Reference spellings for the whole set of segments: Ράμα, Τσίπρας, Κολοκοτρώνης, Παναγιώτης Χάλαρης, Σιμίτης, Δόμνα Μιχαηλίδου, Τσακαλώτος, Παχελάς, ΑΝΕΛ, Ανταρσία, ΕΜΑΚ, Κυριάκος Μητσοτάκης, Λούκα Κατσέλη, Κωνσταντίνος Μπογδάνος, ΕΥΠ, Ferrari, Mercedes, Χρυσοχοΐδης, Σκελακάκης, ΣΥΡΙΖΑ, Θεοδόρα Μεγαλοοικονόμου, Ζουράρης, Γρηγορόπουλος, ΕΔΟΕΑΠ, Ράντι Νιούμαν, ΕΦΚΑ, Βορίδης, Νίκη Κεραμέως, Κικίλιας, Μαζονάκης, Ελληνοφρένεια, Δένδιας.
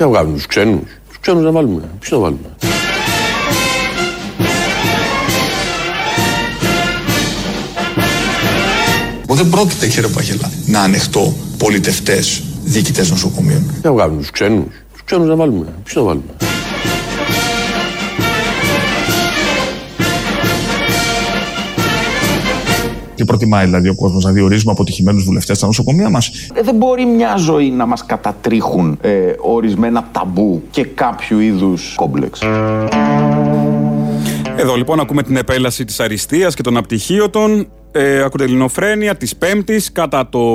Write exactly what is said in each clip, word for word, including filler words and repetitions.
Τι να βγάλουμε, τους ξένους. Τους ξένους να βάλουμε. Ποιος να βάλουμε. Εγώ δεν πρόκειται, κύριε Παχελά, να ανεχτώ πολιτευτές διοικητές νοσοκομείων. Τι να βγάλουμε, τους ξένους. Τους ξένους να βάλουμε. Ποιος να βάλουμε. Και προτιμάει δηλαδή ο κόσμος να διορίζουμε αποτυχημένους βουλευτές στα νοσοκομεία μας. Ε, δεν μπορεί μια ζωή να μας κατατρίχουν ε, ορισμένα ταμπού και κάποιου είδους κόμπλεξ. Εδώ λοιπόν ακούμε την επέλαση της αριστείας και των απτυχίωτων. Ε, ακούτε Ελληνοφρένεια της Πέμπτης, κατά το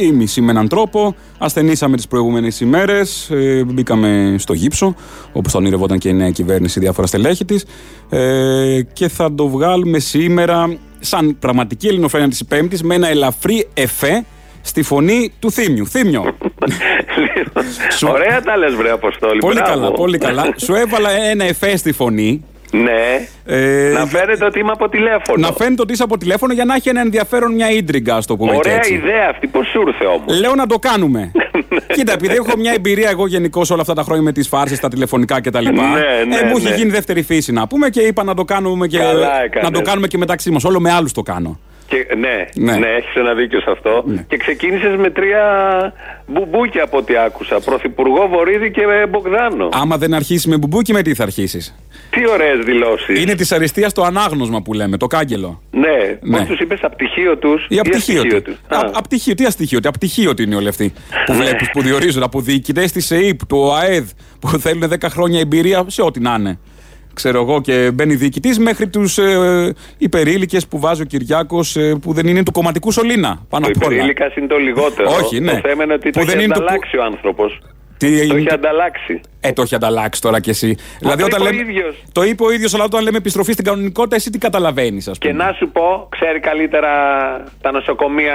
ήμιση με έναν τρόπο. Ασθενήσαμε τις προηγούμενες ημέρες, ε, μπήκαμε στο γύψο, όπως το ονειρευόταν και η νέα κυβέρνηση, διάφορα στελέχη της. Ε, και θα το βγάλουμε σήμερα, σαν πραγματική Ελληνοφρένεια της Πέμπτης, με ένα ελαφρύ εφέ στη φωνή του Θήμιου. Θήμιο. Ωραία τα λες, βρε Αποστόλη. Πολύ καλά, πολύ καλά. Σου έβαλα ένα εφέ στη φωνή. Ναι, ε, να φαίνεται ότι είμαι από τηλέφωνο. Να φαίνεται ότι είσαι από τηλέφωνο για να έχει ένα ενδιαφέρον, μια ίντριγκα, α το πούμε. Ωραία έτσι. Ιδέα αυτή, πώς σου ήρθε όμως. Λέω να το κάνουμε. Κοίτα, επειδή έχω μια εμπειρία εγώ γενικώς όλα αυτά τα χρόνια με τις φάρσες, τα τηλεφωνικά κτλ. Ναι, ναι, ε, μου έχει ναι. γίνει δεύτερη φύση να πούμε και είπα να το κάνουμε και, να το κάνουμε και μεταξύ μας. Όλο με άλλους το κάνω. Και, ναι, ναι, ναι, έχεις ένα δίκιο σε αυτό. Ναι. Και ξεκίνησες με τρία μπουμπούκια από ό,τι άκουσα. Πρωθυπουργό, Βορίδη και Μπογδάνο. Άμα δεν αρχίσεις με μπουμπούκι, με τι θα αρχίσεις. Τι ωραίες δηλώσεις. Είναι της αριστείας το ανάγνωσμα που λέμε, το κάγκελο. Ναι, ναι. Πώς τους είπες, απτυχίο τους ή αστυχίο τους. Απτυχίο, τι αστυχίο, τι απτυχίο είναι όλοι αυτοί που βλέπεις, που διορίζονται από διοικητές της ΕΥΠ, του ΑΕΔ, που θέλουν δέκα χρόνια εμπειρία σε ό,τι να είναι. Ξέρω εγώ, και μπαίνει διοικητής μέχρι τους ε, υπερήλικες που βάζει ο Κυριάκος ε, που δεν είναι του κομματικού σωλήνα. Πάνω ο υπερήλικας είναι το λιγότερο. Όχι, ναι. Το θέμα είναι ότι το έχει ανταλλάξει το... ο άνθρωπος. Τι... Το έχει ανταλλάξει. Ε, το έχει ανταλλάξει τώρα κι εσύ. Μα δηλαδή, το, όταν είπε λέμε... ο το είπε ο ίδιος, αλλά όταν λέμε επιστροφή στην κανονικότητα, εσύ τι καταλαβαίνεις, ας πούμε. Και να σου πω, ξέρει καλύτερα τα νοσοκομεία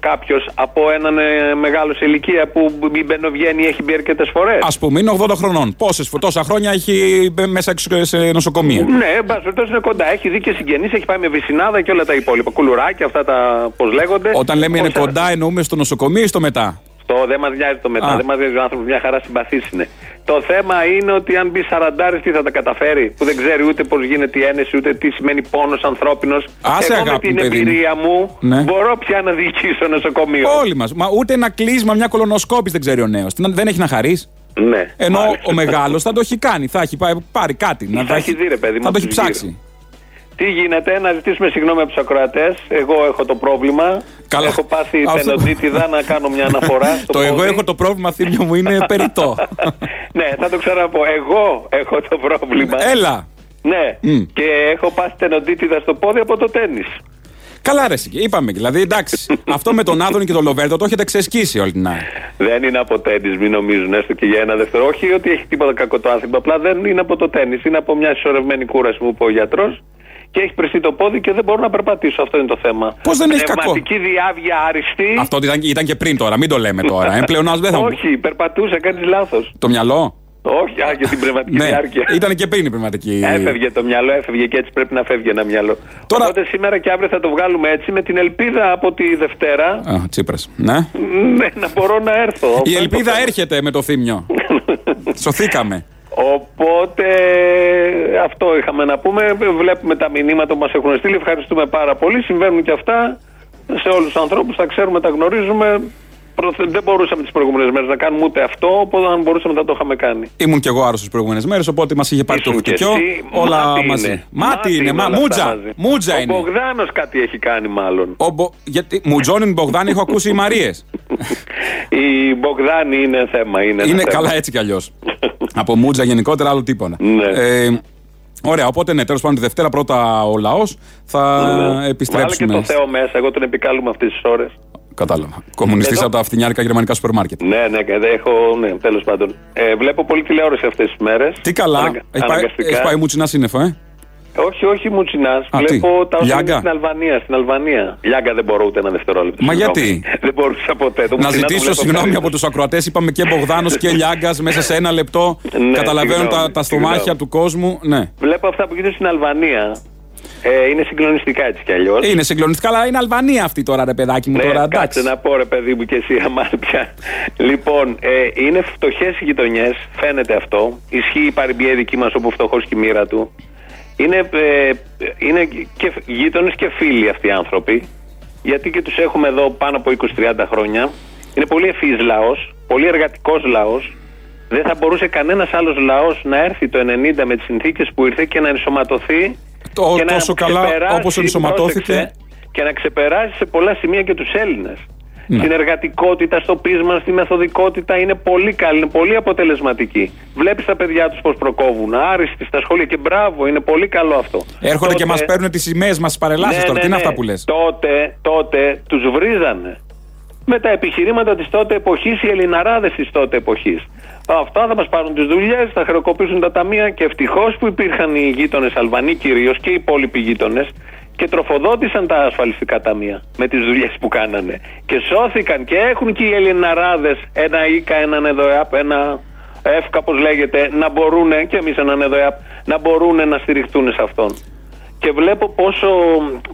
κάποιος από έναν ε, μεγάλο σε ηλικία που μπαινοβγαίνει, έχει μπει αρκετές φορές. Ας πούμε, είναι ογδόντα χρονών. Πόσες, τόσα χρόνια έχει μέσα σε νοσοκομεία. Ναι, μπασχετός είναι κοντά. Έχει δει και συγγενείς, έχει πάει με βυσινάδα και όλα τα υπόλοιπα. Κουλουράκια, αυτά τα πώς λέγονται. Όταν λέμε είναι κοντά, εννοούμε στο νοσοκομείο ή στο μετά. Το, δεν μας νοιάζει το μετά, ah. δεν μας νοιάζει ο άνθρωπος, μια χαρά συμπαθής είναι. Το θέμα είναι ότι αν μπει σαραντάρις τι θα τα καταφέρει, που δεν ξέρει ούτε πώς γίνεται η ένεση, ούτε τι σημαίνει πόνος ανθρώπινος. Άσε, εγώ αγάπη, με την εμπειρία παιδί. μου ναι. μπορώ πια να διοικήσω νοσοκομείο. Όλοι μας, μα ούτε ένα κλείσμα, μια κολονοσκόπηση δεν ξέρει ο νέος, δεν έχει να χαρείς. Ναι. Ενώ Μάλιστα. ο μεγάλος θα το έχει κάνει, θα έχει πάρει κάτι, θα, θα, έχει, δει, ρε, παιδί, θα το έχει ψάξει. Γύρω. Τι γίνεται, να ζητήσουμε συγγνώμη από τους ακροατές. Εγώ έχω το πρόβλημα. Καλά. Έχω πάθει τενοντίτιδα να κάνω μια αναφορά. Στο το πόδι. Εγώ έχω το πρόβλημα, Θήμιο μου, είναι περιττό. Ναι, θα το ξαναπώ. Εγώ έχω το πρόβλημα. Έλα. Ναι, mm. και έχω πάθει τενοντίτιδα στο πόδι από το τέννις. Καλά, ρε, είπαμε. Δηλαδή, εντάξει, αυτό με τον Άδωνη και τον Λοβέρτο το έχετε ξεσκίσει όλη την άλλη. Δεν είναι από τέννις, μην νομίζουν, έστω και για ένα δεύτερο. Όχι ότι έχει τίποτα κακό το άθλημα. Απλά δεν είναι από το τέννις. Είναι από μια συσσωρευμένη κούραση, μου είπε ο γιατρός. Και έχει πρεστεί το πόδι και δεν μπορώ να περπατήσω. Αυτό είναι το θέμα. Πώς δεν έχει κακό. Πνευματική διάβια άριστη. Αυτό ήταν, ήταν και πριν τώρα, μην το λέμε τώρα. Ε, πλεονάζω, δεν θα... Όχι, περπατούσα, κάνεις λάθος. Το μυαλό. Όχι, α, για την πνευματική διάρκεια. Ήταν και πριν η πνευματική. Έφευγε το μυαλό, έφευγε και έτσι πρέπει να φεύγει ένα μυαλό. Τώρα... Οπότε σήμερα και αύριο θα το βγάλουμε έτσι με την ελπίδα από τη Δευτέρα. Α, Τσίπρας. Ναι. Ναι, να μπορώ να έρθω. Η ελπίδα το... έρχεται με το Θήμιο. Σωθήκαμε. Οπότε αυτό είχαμε να πούμε, βλέπουμε τα μηνύματα που μας έχουν στείλει, ευχαριστούμε πάρα πολύ, συμβαίνουν και αυτά σε όλους τους ανθρώπους, τα ξέρουμε, τα γνωρίζουμε, δεν μπορούσαμε τις προηγούμενες μέρες να κάνουμε ούτε αυτό, οπότε αν μπορούσαμε θα το είχαμε κάνει. Ήμουν και εγώ άρρωστος τις προηγούμενες μέρες, οπότε μας είχε πάρει το χτυκιό, όλα μάτι μαζί. Είναι. Μάτι, μάτι είναι, μα, μούτζα, μαζί. Μούτζα είναι. Ο Μπογδάνος κάτι έχει κάνει μάλλον. Ο Μπο... Γιατί Μουτζόνιν Μπογδάνη έχω ακούσει οι Μαρίες. Η Μπογδάνη είναι θέμα. Είναι, είναι θέμα. Καλά έτσι κι αλλιώς. Από Μούτζα γενικότερα, άλλο τίποτα. Ναι. Ε, ωραία, οπότε ναι, τέλος πάντων τη Δευτέρα πρώτα ο λαός θα ναι. επιστρέψουμε. Βάλε και το Θεό μέσα, εγώ τον επικάλουμε αυτές τις ώρες. Κατάλαβα. Κομμουνιστής από τα αυτινιάρικα γερμανικά σούπερ μάρκετ. Ναι, ναι, δεν έχω. Ναι, τέλος πάντων. Ε, βλέπω πολύ τηλεόραση αυτές τις μέρες. Τι καλά. Αναγκα... Έχει πάει, έχει πάει μουτσινά σύννεφο, ε. Όχι, όχι μουτσινά. Βλέπω τι? Τα όσα είναι στην Αλβανία. Στην Αλβανία. Λιάγκα δεν μπορώ ούτε ένα δευτερόλεπτο. Μα συγγνώμη. Γιατί? Δεν μπορούσα ποτέ. Το να ζητήσω συγγνώμη από τους ακροατές. Είπαμε και Μπογδάνος και Λιάγκας μέσα σε ένα λεπτό. Ναι, καταλαβαίνω συγγνώμη, τα, τα στομάχια συγγνώμη. Του κόσμου. Ναι. Βλέπω αυτά που γίνονται στην Αλβανία. Ε, είναι συγκλονιστικά έτσι κι αλλιώς. Είναι συγκλονιστικά, αλλά είναι Αλβανία αυτή τώρα, ρε παιδάκι μου. Ναι, τώρα, κάτσε να πω, ρε παιδί μου, και εσύ, αμάρτια. Λοιπόν, ε, είναι φτωχές οι γειτονιές, φαίνεται αυτό. Ισχύει η παροιμία δική μας, όπου φτωχός και η μοίρα του. Είναι, ε, είναι και γείτονες και φίλοι αυτοί οι άνθρωποι. Γιατί και τους έχουμε εδώ πάνω από είκοσι τριάντα χρόνια. Είναι πολύ ευφύης λαός, πολύ εργατικός λαός. Δεν θα μπορούσε κανένας άλλος λαός να έρθει το ενενήντα με τις συνθήκες που ήρθε και να ενσωματωθεί. Το, και τόσο να καλά όπως ενσωματώθηκε. Και να ξεπεράσει σε πολλά σημεία και τους Έλληνες. Ναι. Στην εργατικότητα, στο πείσμα, στη μεθοδικότητα είναι πολύ καλή, είναι πολύ αποτελεσματική. Βλέπεις τα παιδιά τους πως προκόβουν, άριστοι στα σχολεία και μπράβο, είναι πολύ καλό αυτό. Έρχονται τότε, και μας παίρνουν τις σημαίες μας, τις παρελάσεις, ναι, τώρα, ναι, τι είναι, ναι, αυτά που λες. Τότε, τότε τους βρίζανε με τα επιχειρήματα της τότε εποχής, οι ελληναράδες της τότε εποχής. Αυτά θα μας πάρουν τις δουλειές, θα χρεοκοπήσουν τα ταμεία και ευτυχώς που υπήρχαν οι γείτονες Αλβανοί κυρίως και οι υπόλοιποι γείτονες και τροφοδότησαν τα ασφαλιστικά ταμεία με τις δουλειές που κάνανε. Και σώθηκαν και έχουν και οι ελληναράδες ένα ίκα, έναν ΕΔΟΕΑΠ, ένα ΕΦΚΑ, όπως λέγεται, να μπορούνε, και εμείς έναν ΕΔΟΕΑΠ, να μπορούνε να στηριχτούν σε αυτόν. Και βλέπω πόσο,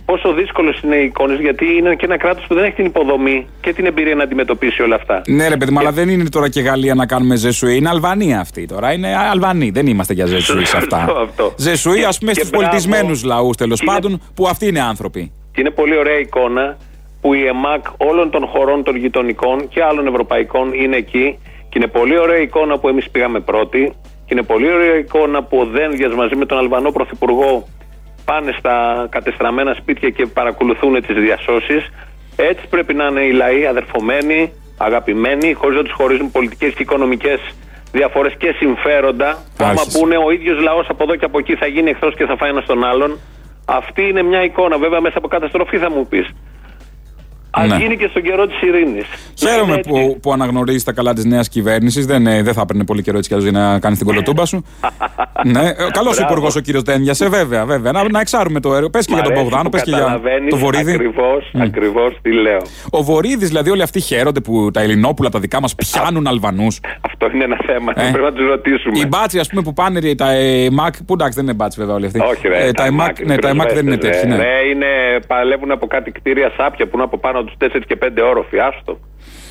πόσο δύσκολες είναι οι εικόνες, γιατί είναι και ένα κράτος που δεν έχει την υποδομή και την εμπειρία να αντιμετωπίσει όλα αυτά. Ναι, ρε παιδί μου, και... αλλά δεν είναι τώρα και Γαλλία να κάνουμε Ζεσουή. Είναι Αλβανία αυτή τώρα. Είναι Αλβανοί. Δεν είμαστε για Ζεσουή σε αυτά. Ζεσουή, ας πούμε, στους πολιτισμένους λαούς, τέλος είναι... πάντων, που αυτοί είναι άνθρωποι. Και είναι πολύ ωραία εικόνα που η ΕΜΑΚ όλων των χωρών των γειτονικών και άλλων ευρωπαϊκών είναι εκεί. Και είναι πολύ ωραία εικόνα που εμείς πήγαμε πρώτοι. Και είναι πολύ ωραία εικόνα που ο Δένδιας μαζί με τον Αλβανό Πρωθυπουργό πάνε στα κατεστραμμένα σπίτια και παρακολουθούν τις διασώσεις. Έτσι πρέπει να είναι οι λαοί, αδερφωμένοι, αγαπημένοι, χωρίς να τους χωρίζουν πολιτικές και οικονομικές διαφορές και συμφέροντα. Άμα πούνε ο ίδιος λαός από εδώ και από εκεί θα γίνει εχθρός και θα φάει ένας τον άλλον. Αυτή είναι μια εικόνα, βέβαια, μέσα από καταστροφή θα μου πεις. Αν ναι. γίνει και στον καιρό της ειρήνης. Χαίρομαι που, που αναγνωρίζει τα καλά της νέας κυβέρνησης. Δεν, ε, δεν θα έπαιρνε πολύ καιρό έτσι κι αλλιώς για να κάνει την κολοτούμπα σου. Ναι. Καλός υπουργός ο κύριος Δένδιας. Ε, βέβαια, βέβαια. Να, να εξάρουμε το έργο. Πες και για τον Παουδάνο, πες και για τον Βορίδη. Ακριβώς, mm. ακριβώς τι λέω. Ο Βορίδης, δηλαδή, όλοι αυτοί χαίρονται που τα ελληνόπουλα τα δικά μας πιάνουν Αλβανούς. Αυτό είναι ένα θέμα. Ε. Πρέπει να τους ρωτήσουμε. Οι μπάτσοι, ας πούμε, που πάνε τα ΕΜΑΚ. Που εντάξει, δεν είναι μπάτσοι, βέβαια, όλοι αυτοί. Όχι, ρε. Τα ΕΜΑΚ δεν είναι τέτοιοι. Παλεύουν από κάτι κτίρια σάπια που είναι από πάνω τους τέσσερις και πέντε όροφοι, άστο.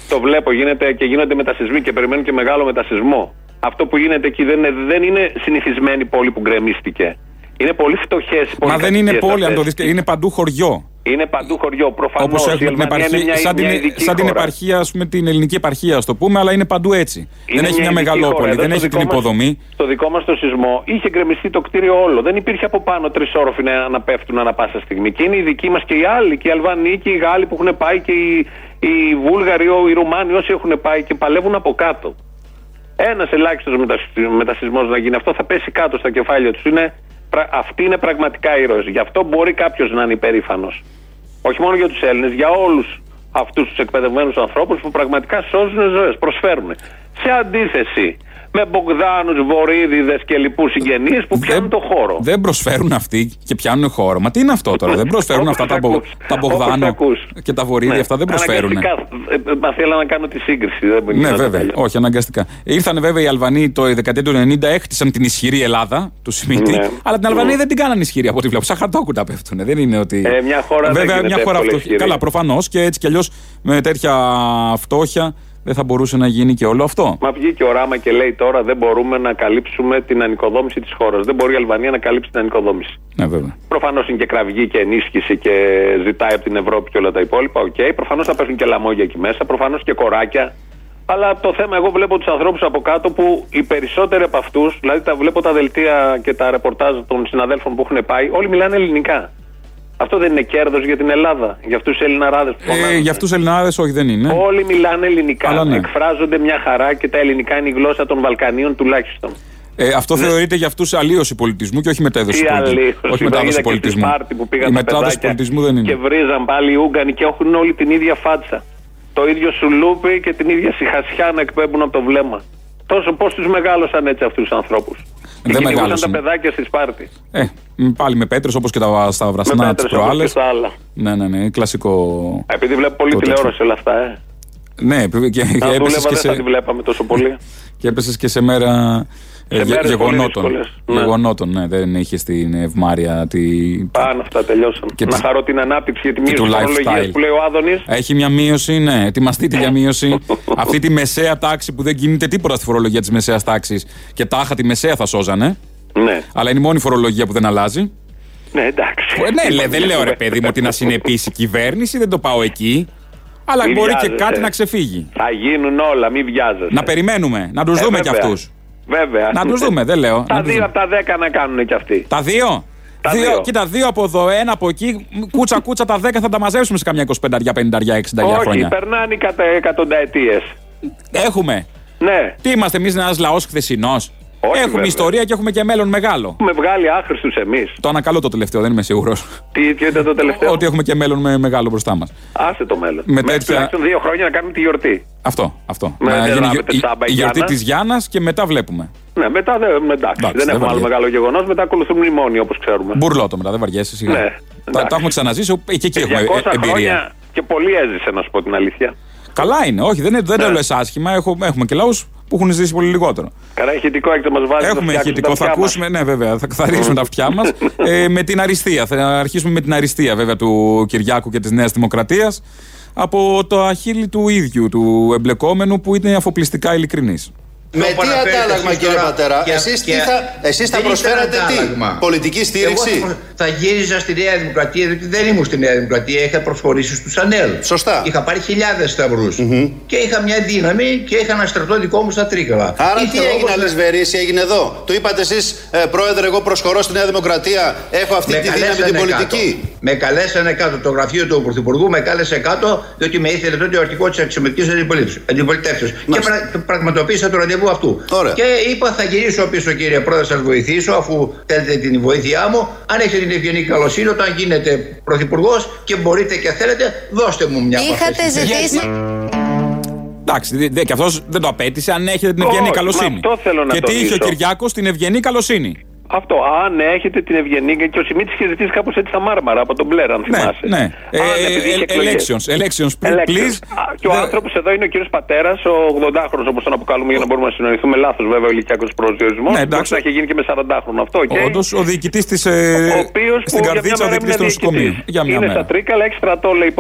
Το βλέπω, γίνεται και γίνονται μετασυσμοί και περιμένουν και μεγάλο μετασυσμό. Αυτό που γίνεται εκεί δεν είναι, δεν είναι συνηθισμένη πόλη που γκρεμίστηκε. Είναι πολύ φτωχές. Μα δεν είναι πόλη, αν το δεις, είναι παντού χωριό. Είναι παντού χωριό, προφανώς. Όπως την επαρχία, είναι μια, σαν, μια την, σαν την επαρχία, ας πούμε, την ελληνική επαρχία, ας το πούμε, αλλά είναι παντού έτσι. Είναι δεν έχει μια μεγαλόπολη, χώρα, δεν έχει την υποδομή. Στο δικό μας το σεισμό είχε γκρεμιστεί το κτίριο όλο. Δεν υπήρχε από πάνω τρεις όροφοι να, να πέφτουν ανά πάσα στιγμή. Και είναι οι δικοί μας και οι άλλοι, και οι Αλβανοί και οι Γάλλοι που έχουν πάει και οι, οι Βούλγαροι, οι Ρουμάνοι, όσοι έχουν πάει και παλεύουν από κάτω. Ένας ελάχιστος μετασυσμός να γίνει, αυτό θα πέσει κάτω στα κεφάλια τους. Είναι. Αυτοί είναι πραγματικά ήρωες. Γι' αυτό μπορεί κάποιος να είναι υπερήφανος. Όχι μόνο για τους Έλληνες, για όλους αυτούς τους εκπαιδευμένους ανθρώπους που πραγματικά σώζουν ζωές, προσφέρουν. Σε αντίθεση με Μπογδάνους, Βορίδιδες και λοιπούς συγγενείς που πιάνουν το χώρο. Δεν προσφέρουν αυτοί και πιάνουν χώρο. Μα τι είναι αυτό τώρα, δεν προσφέρουν αυτά τα, μπο, τα Μπογδάνου και τα Βορίδη, ναι, αυτά δεν προσφέρουν. Μα θέλω να κάνω τη σύγκριση. Δεν ναι, βέβαια, όχι, αναγκαστικά. Ήρθαν βέβαια οι Αλβανοί το δεκαετία του ενενήντα, έκτισαν την ισχυρή Ελλάδα του Σιμίτη, ναι, αλλά την Αλβανία, ναι, δεν την κάνανε ισχυρή από ό,τι βλέπω. Σαν χαρτόκουτα πέφτουν. Δεν είναι ότι. Ε, μια χώρα βέβαια, μια χώρα φτωχή. Καλά, προφανώς, και έτσι κι αλλιώς με τέτοια φτώχεια. Δεν θα μπορούσε να γίνει και όλο αυτό. Μα βγήκε ο Ράμα και λέει τώρα δεν μπορούμε να καλύψουμε την ανοικοδόμηση της χώρας. Δεν μπορεί η Αλβανία να καλύψει την ανοικοδόμηση. Ναι, βέβαια. Προφανώς είναι και κραυγή και ενίσχυση και ζητάει από την Ευρώπη και όλα τα υπόλοιπα. Οκ. Okay. Προφανώς θα πέφτουν και λαμόγια εκεί μέσα. Προφανώς και κοράκια. Αλλά το θέμα, εγώ βλέπω τους ανθρώπους από κάτω που οι περισσότεροι από αυτούς, δηλαδή τα βλέπω τα δελτία και τα ρεπορτάζ των συναδέλφων που έχουν πάει, όλοι μιλάνε ελληνικά. Αυτό δεν είναι κέρδος για την Ελλάδα, για αυτούς τους Ελληναράδες που φωνάζουν. Ε, για αυτούς τους Ελληναράδες όχι, δεν είναι. Όλοι μιλάνε ελληνικά, ναι, εκφράζονται μια χαρά και τα ελληνικά είναι η γλώσσα των Βαλκανίων τουλάχιστον. Ε, αυτό ναι. θεωρείται για αυτούς αλλίωση πολιτισμού και όχι μετάδοση πολιτισμού. Όχι μετάδοση πολιτισμού. Είδα και στη Σπάρτη που πήγαν τα παιδάκια και βρίζαν πάλι οι Ούγγανοι και έχουν όλη την ίδια φάτσα. Το ίδιο σουλούπι και την ίδια σιχασιά να εκπέμπουν από το βλέμμα. Τόσο πώς τους μεγάλωσαν έτσι αυτούς τους ανθρώπους. Δεν μεγάλωσαν τα παιδάκια στη Σπάρτη. Ε, πάλι με πέτρες όπως και τα, στα βραστινά της προάλλες. Ναι, ναι, ναι, κλασικό. Επειδή βλέπω πολύ τηλεόραση όλα αυτά, ε. Ναι, και, και έπεσες και σε... δεν θα τη βλέπαμε τόσο πολύ. Και έπεσες και σε μέρα Ε, γεγονότων. Ναι. Γεγονότων, ναι, δεν είχε την ευμάρεια. Τη... Πάνε αυτά, τελειώσαν. Και να χαρώ την ανάπτυξη για τη μείωση του φορολογίας που λέει ο Άδωνης. Έχει μια μείωση, ναι. Ετοιμαστείτε για μείωση. Αυτή τη μεσαία τάξη που δεν κινείται τίποτα στη φορολογία τη μεσαία τάξη. Και τάχα τη μεσαία θα σώζανε. Ναι. Αλλά είναι η μόνη φορολογία που δεν αλλάζει. Ναι, εντάξει. Ναι, λέ, δεν λέω ρε παιδί μου ότι να συνεπίσει η κυβέρνηση, δεν το πάω εκεί. Αλλά μην μπορεί βιάζεστε. Και κάτι να ξεφύγει. Θα γίνουν όλα, μην βιάζεστε. Να περιμένουμε, να τους ε, δούμε βέβαια. Κι αυτούς. Βέβαια. Να τους δούμε, δεν λέω. Τα δύο από τα δέκα να κάνουν κι αυτοί. Τα δύο. Τα δύο. δύο. Κοίτα, δύο από εδώ, ένα από εκεί. Κούτσα κούτσα τα δέκα θα τα μαζέψουμε σε καμιά είκοσι πέντε, πενήντα, εξήντα χρόνια. Όχι, περνάνε κατά εκατονταετίες. Έχουμε. Ναι. Τι είμαστε εμείς, ένας λαός χθεσινός. Όχι, έχουμε βέβαια. Ιστορία και έχουμε και μέλλον μεγάλο. Έχουμε βγάλει άχρηστους εμείς. Το ανακαλώ το τελευταίο, δεν είμαι σίγουρος. Τι, τι ήταν το τελευταίο? Ότι έχουμε και μέλλον με, μεγάλο μπροστά μας. Άσε το μέλλον. Με τέτοια... δύο χρόνια να κάνουμε τη γιορτή. Αυτό. αυτό. Με, να γίνει η, η γιορτή της Γιάννας και μετά βλέπουμε. Ναι, μετά δε, εντάξει, δεν έχουμε άλλο μεγάλο γεγονός. Μετά ακολουθούν μνημόνια όπως ξέρουμε. Μπουρλότο μετά, δεν βαριέσαι σιγά. Ναι, τα, τα έχουμε ξαναζήσει και εκεί έχουμε εμπειρία. Και πολύ έζησε, να σου πω την αλήθεια. Καλά είναι, όχι, δεν το λες άσχημα. Έχουμε και λαούς που έχουν ζήσει πολύ λιγότερο. Καλά, ηχητικό έχετε, μας βάζει. Έχουμε ηχητικό, θα ακούσουμε, μας. Ναι, βέβαια, θα καθαρίσουμε τα αυτιά μας. Ε, με την αριστεία, θα αρχίσουμε με την αριστεία, βέβαια, του Κυριάκου και της Νέας Δημοκρατίας. Από το αχίλη του ίδιου, του εμπλεκόμενου, που είναι αφοπλιστικά ειλικρινής. Με τι αντάλλαγμα, κύριε Πατέρα, εσείς, και... θα... εσείς θα προσφέρατε τι, πολιτική στήριξη? Εγώ θα γύριζα στη Νέα Δημοκρατία, διότι δεν ήμουν στη Νέα Δημοκρατία, είχα προσχωρήσει στους Ανέλ. Σωστά. Είχα πάρει χιλιάδες σταυρούς. Mm-hmm. Και είχα μια δύναμη και είχα ένα στρατό δικό μου στα Τρίκαλα. Άρα τι έγινε, Αλής Βερίσης, έγινε εδώ. Του είπατε εσείς, ε, πρόεδρε, εγώ προσχωρώ στη Νέα Δημοκρατία, έχω αυτή με τη δύναμη την πολιτική. Κάτω. Με καλέσανε κάτω, το γραφείο του Πρωθυπουργού με κάλεσε κάτω, διότι με ήθελε τότε ο αρχηγός της αξιωματικής αντιπολίτευσης. Και πραγματοποίησα το ραντεβού αυτού. Ωραία. Και είπα, θα γυρίσω πίσω, κύριε Πρόεδρε, σας βοηθήσω, αφού θέλετε την βοήθειά μου. Αν έχετε την ευγενή καλοσύνη, όταν γίνετε πρωθυπουργός και μπορείτε και θέλετε, δώστε μου μια απόφαση. Είχατε ζητήσει. Εντάξει, και αυτός δεν το απέτησε, αν έχετε την ευγενή καλοσύνη. Και τι είχε ο Κυριάκος, την ευγενή καλοσύνη. Αυτό. Αν έχετε την ευγενή, και ο Σιμίτης είχε ζητήσει κάπως έτσι τα μάρμαρα από τον Μπλερ, αν θυμάσαι. Ναι, ναι. Ε, ε, elections, elections, please. please. Και ο άνθρωπος εδώ είναι ο κύριος Πατέρας, ο ογδοντάχρονος, όπως τον αποκαλούμε, για να μπορούμε να συνοηθούμε. Λάθος, βέβαια, ο ηλικιακός προσδιορισμός. Ναι, εντάξει. Θα είχε γίνει και με σαραντάχρονο αυτό. Okay. Όντως, ο διοικητής της. Ε, ο οποίος στην καρδίτσα, ο διοικητής του νοσοκομείου. Είναι στα Τρίκαλα, έχει στρατό, λέει,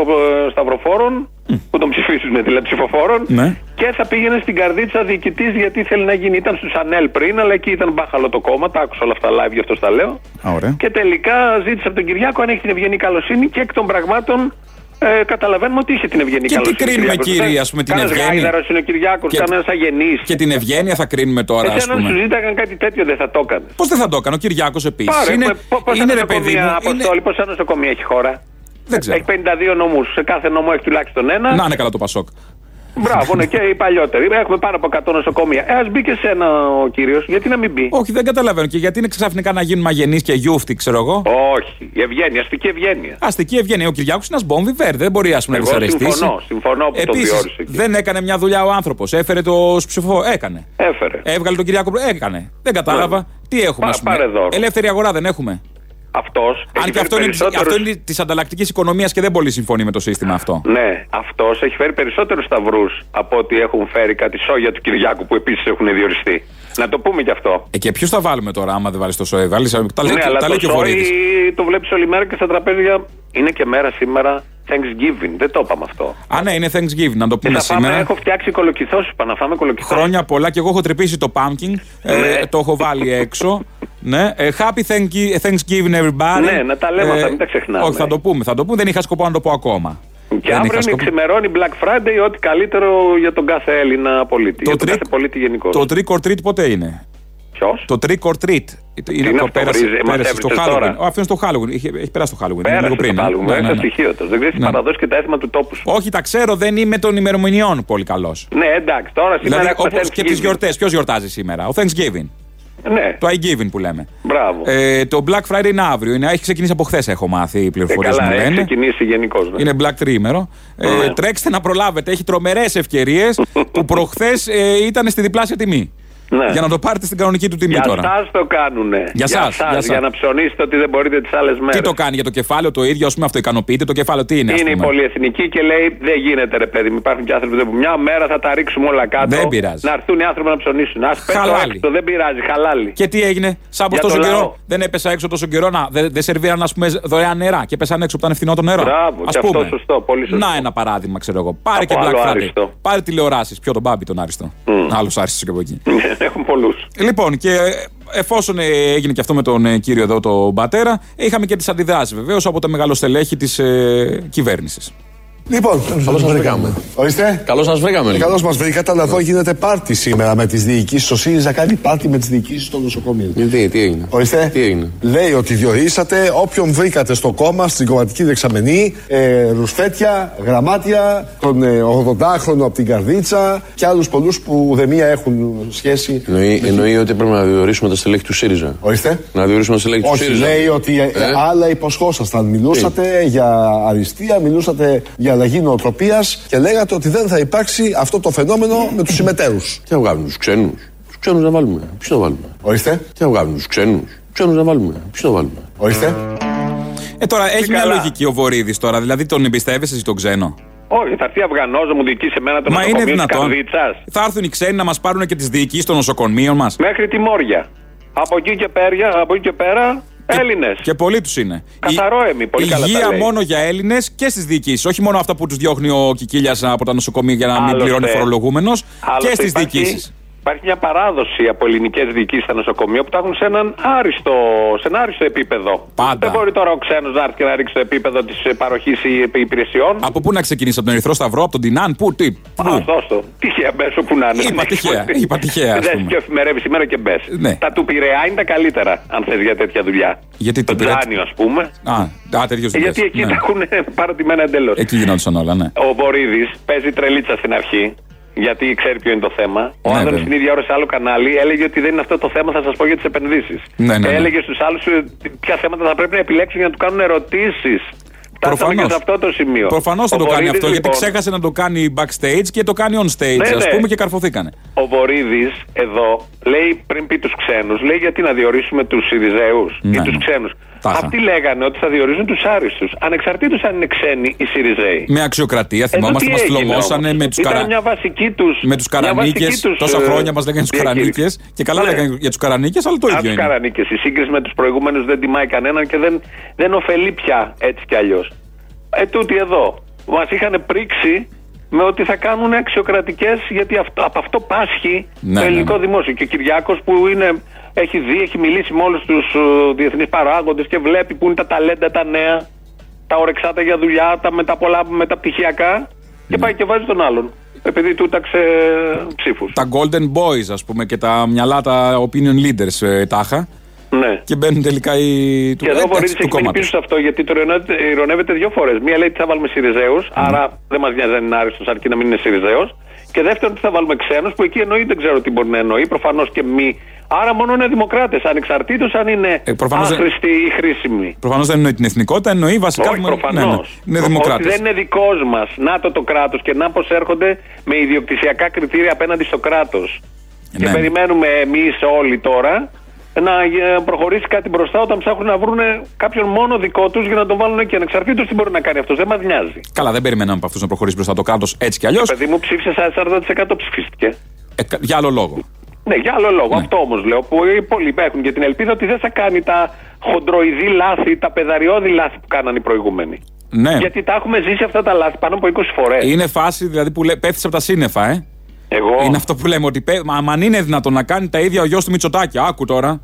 σταυροφόρων, mm. που τον ψηφίσουν δηλαδή ψηφοφόρων. Ναι. Και θα πήγαινε στην καρδίτσα διοικητής, γιατί θέλει να γίνει. Ήταν στους Ανέλ πριν, αλλά εκεί ήταν μπάχαλο το κόμμα, τα άκουσα όλα αυτά live, γι' αυτό τα λέω. Ωραία. Και τελικά ζήτησε από τον Κυριάκο αν έχει την ευγενή καλοσύνη, και εκ των πραγμάτων ε, καταλαβαίνουμε ότι είχε την ευγενή και καλοσύνη. Και τι κρίνουμε, κύριε, ας πούμε, την ευγένεια. Γάιδαρος είναι ο Κυριάκος, και... κανένας αγενής. Και την ευγένεια θα κρίνουμε τώρα, ας πούμε. Αν σου ζήταγαν κάτι τέτοιο, δεν θα το έκανε. Πώς δεν θα το έκανε, ο Κυριάκος επίσης. Είναι, είναι ρε παιδί μου. Αποστόλη, πόσα νοσοκομεία έχει χώρα? Δεν ξέρω. Έχει πενήντα δύο νομούς. Σε κάθε νομό έχει τουλάχιστον ένα. Να είναι καλά το Πασόκ. Μπράβο, ναι, και οι παλιότεροι. Έχουμε πάνω από εκατό νοσοκομεία. Ε, ας μπει και σένα ο κύριος, γιατί να μην μπει? Όχι, δεν καταλαβαίνω. Και γιατί είναι ξαφνικά να γίνουμε αγενείς και γιούφτοι, ξέρω εγώ. Όχι, η ευγένεια, αστική ευγένεια. Αστική ευγένεια. Ο Κυριάκος είναι ένας μπομβιβέρ, δεν μπορεί ας πούμε να δυσαρεστήσει. Συμφωνώ, συμφωνώ που επίσης, το διόρισε. Δεν έκανε μια δουλειά ο άνθρωπος. Έφερε το ψηφοφόρο. Έκανε. Έφερε. Έβγαλε τον Κυριάκο. Έκανε. Δεν κατάλαβα. Ναι. Τι έχουμε? Πα, ελεύθερη αγορά δεν έχουμε? Αυτός. Αν και αυτό, περισσότερους... είναι, αυτό είναι της ανταλλακτικής οικονομίας και δεν πολύ συμφωνεί με το σύστημα αυτό. Ναι, αυτός έχει φέρει περισσότερους σταυρούς από ότι έχουν φέρει κάτι σόγια του Κυριάκου, που επίσης έχουν διοριστεί. Να το πούμε κι αυτό. Ε, και ποιους θα βάλουμε τώρα, άμα δεν βάλεις το σόι? Βάλεις, τα λέει, ναι, αλλά τα λέει το σόι το βλέπεις όλη μέρα και στα τραπέζια. Είναι και μέρα σήμερα Thanksgiving, δεν το είπαμε αυτό. Α, ναι, είναι Thanksgiving, να το πούμε σήμερα. Πάμε, έχω φτιάξει κολοκυθό, είπα να φάμε κολοκυθό. Χρόνια πολλά, και εγώ έχω τρυπήσει το pumpkin, ε, το έχω βάλει έξω. Ναι. Happy Thanksgiving, everybody. Ναι, να τα λέμε αυτά, ε, μην τα ξεχνάμε. Όχι, θα το πούμε, θα το πούμε, δεν είχα σκοπό να το πω ακόμα. Και αύριο είναι ξημερώνει Black Friday, ό,τι καλύτερο για τον κάθε Έλληνα πολίτη. Το, τρί... το trick or treat ποτέ είναι? Ποιος? Το trick or treat. Είναι, είναι το πέρασε, πέρασε στο Halloween. Αυτό είναι στο Halloween. Έχει, έχει περάσει το Halloween. Πέρασε λίγο πριν. Το Halloween. Ναι, ναι, ναι. Στοιχείο του. Δεν ξέρει τι παραδόσει και τα έθιμα του τόπου. Όχι, τα ξέρω, δεν είμαι των ημερομηνιών πολύ καλός. Ναι, εντάξει, τώρα σήμερα. Δηλαδή, όπως και τις γιορτές. Ποιος γιορτάζει σήμερα? Ο Thanksgiving. Ναι. Το I Giving που λέμε. Μπράβο. Ε, το Black Friday είναι αύριο. Είναι, έχει ξεκινήσει από χθες, έχω μάθει οι πληροφορίες. Ε, καλά, έχει ξεκινήσει γενικώς. Ναι. Είναι Black Τρίμερο. Ε, ναι. Τρέξτε να προλάβετε. Έχει τρομερές ευκαιρίες που προχθές ε, ήταν στη διπλάσια τιμή. Ναι. Για να το πάρετε στην κανονική του τιμή για τώρα. Για σας το κάνουνε. Για σας. Για, για, για να ψωνίσετε ότι δεν μπορείτε τις άλλες μέρες. Τι το κάνει για το κεφάλαιο το ίδιο, ας πούμε, αυτοικανοποιείται. Το κεφάλαιο τι είναι, είναι ας πούμε. Είναι η πολυεθνική και λέει: δεν γίνεται, ρε παιδί μου. Υπάρχουν και άνθρωποι που μια μέρα θα τα ρίξουμε όλα κάτω. Δεν πειράζει. Να έρθουν οι άνθρωποι να ψωνίσουν. Α πέταξε το, δεν πειράζει. Χαλάλι. Και τι έγινε, σαν πω τόσο καιρό. Λαό. Δεν έπεσα έξω τόσο καιρό. Να, δεν δε σερβίραν, α πούμε, δωρεάν νερά και πέσαν έξω που ήταν φθηνό το νερό. Α πούμε. Να ένα παράδειγμα, ξέρω εγώ. Πάρε και Black Friday. Πάρε τηλεοράσει. Ποιο τον Μπάμπι τον άριστο. Άλλο άριστο και από εκεί. Έχουν πολλούς. Λοιπόν, και εφόσον έγινε και αυτό με τον κύριο εδώ τον πατέρα, είχαμε και τις αντιδράσεις βεβαίως από τα μεγαλοστελέχη της ε, κυβέρνησης. Λοιπόν, καλώς σας βρήκαμε. Ορίστε. Καλώς σας βρήκαμε. Λοιπόν. Καλώς μας βρήκατε, αλλά εδώ γίνεται πάρτι σήμερα με τις διοικήσεις. Ο ΣΥΡΙΖΑ κάνει πάρτι με τις διοικήσεις των νοσοκομείων. Γιατί, τι έγινε. Ορίστε. Τι έγινε. Λέει ότι διορίσατε όποιον βρήκατε στο κόμμα, στην κομματική δεξαμενή, ε, ρουσφέτια, γραμμάτια, τον ε, ογδοντάχρονο από την Καρδίτσα και άλλους πολλούς που ουδεμία έχουν σχέση. Εννοεί, με... εννοεί ότι πρέπει να διορίσουμε τα στελέχη του ΣΥΡΙΖΑ. Ορίστε. Να διορίσουμε τα στελέχη του ΣΥΡΙΖΑ. Όχι, λέει ότι ε, ε, άλλα υποσχόσασταν. Μιλούσατε ε. για αριστεία, μιλούσατε για αλλαγή νοοτροπίας και λέγατε ότι δεν θα υπάρξει αυτό το φαινόμενο με τους συμμετέρους. Τι θα βγάλουμε τους ξένους. Τους ξένους να βάλουμε. Ποιος να βάλουμε. Ορίστε. Τι θα βγάλουμε τους ξένους. Τους ξένους να βάλουμε. Ποιος να βάλουμε. Ορίστε. Ε, τώρα έχει μια λογική ο Βορίδης τώρα. Δηλαδή τον εμπιστεύεσαι εσύ τον ξένο. Όχι, θα έρθει Αφγανός να μου διοικήσει εμένα το νοσοκομείο της Καρδίτσας. Θα έρθουν οι ξένοι να μας πάρουν και τις διοικήσεις των νοσοκομείων μας. Μέχρι τη Μόρια. Από εκεί και πέρα, από εκεί και πέρα. Έλληνες. Και πολλοί τους είναι. Καθαρό εμεί, πολύ καλά. Υγεία μόνο για Έλληνες και στις διοικήσεις. Όχι μόνο αυτά που τους διώχνει ο Κικίλιας από τα νοσοκομεία για να Άλλωστε. μην πληρώνει φορολογούμενος. Άλλωστε, και στις διοικήσεις. Υπάρχει μια παράδοση από ελληνικές διοικήσεις στα νοσοκομεία που τα έχουν σε, έναν άριστο, σε ένα άριστο επίπεδο. Πάντα. Δεν μπορεί τώρα ο ξένος να έρθει και να ρίξει το επίπεδο της παροχής υπηρεσιών. Από πού να ξεκινήσει, από τον Ερυθρό Σταυρό, από τον Τινάν, πού, τι. Αυτό το. Τυχαία, μπες όπου να είναι. Είπα τυχαία. Είπα τυχαία. Δες και εφημερεύει σήμερα και μπες. Ναι. Τα του Πειραιά είναι τα καλύτερα, αν θες για τέτοια δουλειά. Γιατί το Τζάνιο, ας πούμε. Α, α τέτοιες δουλειές. Γιατί εκεί τα έχουν παρατημένα εντελώς. Εκεί γινόντουσαν όλα, ναι. Ο Βορίδης παίζει τρελίτσα στην αρχή. Γιατί ξέρει ποιο είναι το θέμα. Ο ναι, Άδωνης στην ίδια ώρα σε άλλο κανάλι έλεγε ότι δεν είναι αυτό το θέμα, θα σας πω για τις επενδύσεις. Ναι, ναι, ναι. Έλεγε στους άλλους ποια θέματα θα πρέπει να επιλέξουν για να του κάνουν ερωτήσεις. Προφανώς. Σε αυτό το σημείο. Προφανώς θα το κάνει αυτό, λοιπόν, γιατί ξέχασε να το κάνει backstage και το κάνει on stage, ναι, ας πούμε, ναι. και καρφωθήκανε. Ο Βορίδης εδώ λέει πριν πει τους ξένους, λέει γιατί να διορίσουμε τους Σιριζέους ναι, ή τους ναι. ξένους. Αυτοί λέγανε ότι θα διορίζουν τους άριστους, ανεξαρτήτως αν είναι ξένοι οι Σιριζέοι. Με αξιοκρατία, θυμόμαστε, μας φλωμώσανε με τους καρανίκες. Καρανίκες, τόσα χρόνια μας λέγανε τους καρανίκες και καλά ναι. λέγανε για τους καρανίκες, αλλά το ίδιο. Αν τους καρανίκες, η σύγκριση με τους προηγούμενους δεν τιμάει κανέναν και δεν, δεν ωφελεί πια έτσι κι αλλιώς. Ε, τούτοι εδώ μας είχαν πρίξει με ότι θα κάνουν αξιοκρατικές, γιατί αυτό, από αυτό πάσχει ναι, το ελληνικό ναι, ναι. δημόσιο. Και ο Κυριάκος που είναι. Έχει δει, έχει μιλήσει με όλους τους uh, διεθνείς παράγοντες και βλέπει που είναι τα ταλέντα, τα νέα, τα ορεξάτα για δουλειά, τα μετα πολλά μεταπτυχιακά και mm. πάει και βάζει τον άλλον. Επειδή τούταξε ψήφους. Τα golden boys, ας πούμε, και τα μυαλά, τα opinion leaders, ε, τάχα. Ναι. Και μπαίνουν τελικά οι. Και εδώ μπορεί να έχει πίσω σε αυτό, γιατί το ειρωνεύεται δύο φορές. Μία λέει ότι θα βάλουμε Σιριζέους, mm. άρα δεν μας νοιάζει αν είναι άριστος, αρκεί να μην είναι Σιριζέος. Και δεύτερον, ότι θα βάλουμε ξένους, που εκεί εννοεί, δεν ξέρω τι μπορεί να εννοεί, προφανώς και μη. Άρα μόνο είναι δημοκράτες, ανεξαρτήτως αν είναι ε, άχρηστοι ή χρήσιμοι. Προφανώς δεν εννοεί την εθνικότητα, εννοεί βασικά. Όχι, προφανώς. Ναι, ναι, είναι δημοκράτες. Ότι δεν είναι δικός μας. Να το το κράτος και να πως έρχονται με ιδιοκτησιακά κριτήρια απέναντι στο κράτος. Ναι. Και περιμένουμε εμείς όλοι τώρα να προχωρήσει κάτι μπροστά όταν ψάχνουν να βρουν κάποιον μόνο δικό τους για να τον βάλουν εκεί. Ανεξαρτήτως τι μπορεί να κάνει αυτός, δεν μας νοιάζει. Καλά, δεν περιμέναμε από αυτούς να προχωρήσει μπροστά το κράτος έτσι κι αλλιώς. Το παιδί μου ψήφισε σαράντα τοις εκατό ψηφίστηκε. Ε, για άλλο λόγο. Ναι, για άλλο λόγο. Ναι. Αυτό όμως λέω που οι πολλοί έχουν και την ελπίδα ότι δεν θα κάνει τα χοντροειδή λάθη, τα παιδαριώδη λάθη που κάνανε οι προηγούμενοι. Ναι. Γιατί τα έχουμε ζήσει αυτά τα λάθη πάνω από είκοσι φορές. Είναι φάση δηλαδή που πέφτεις από τα σύννεφα, ε. Εγώ. Είναι αυτό που λέμε ότι πέ... Μα, αν είναι δυνατόν να κάνει τα ίδια ο γιος του Μητσοτάκη, άκου τώρα.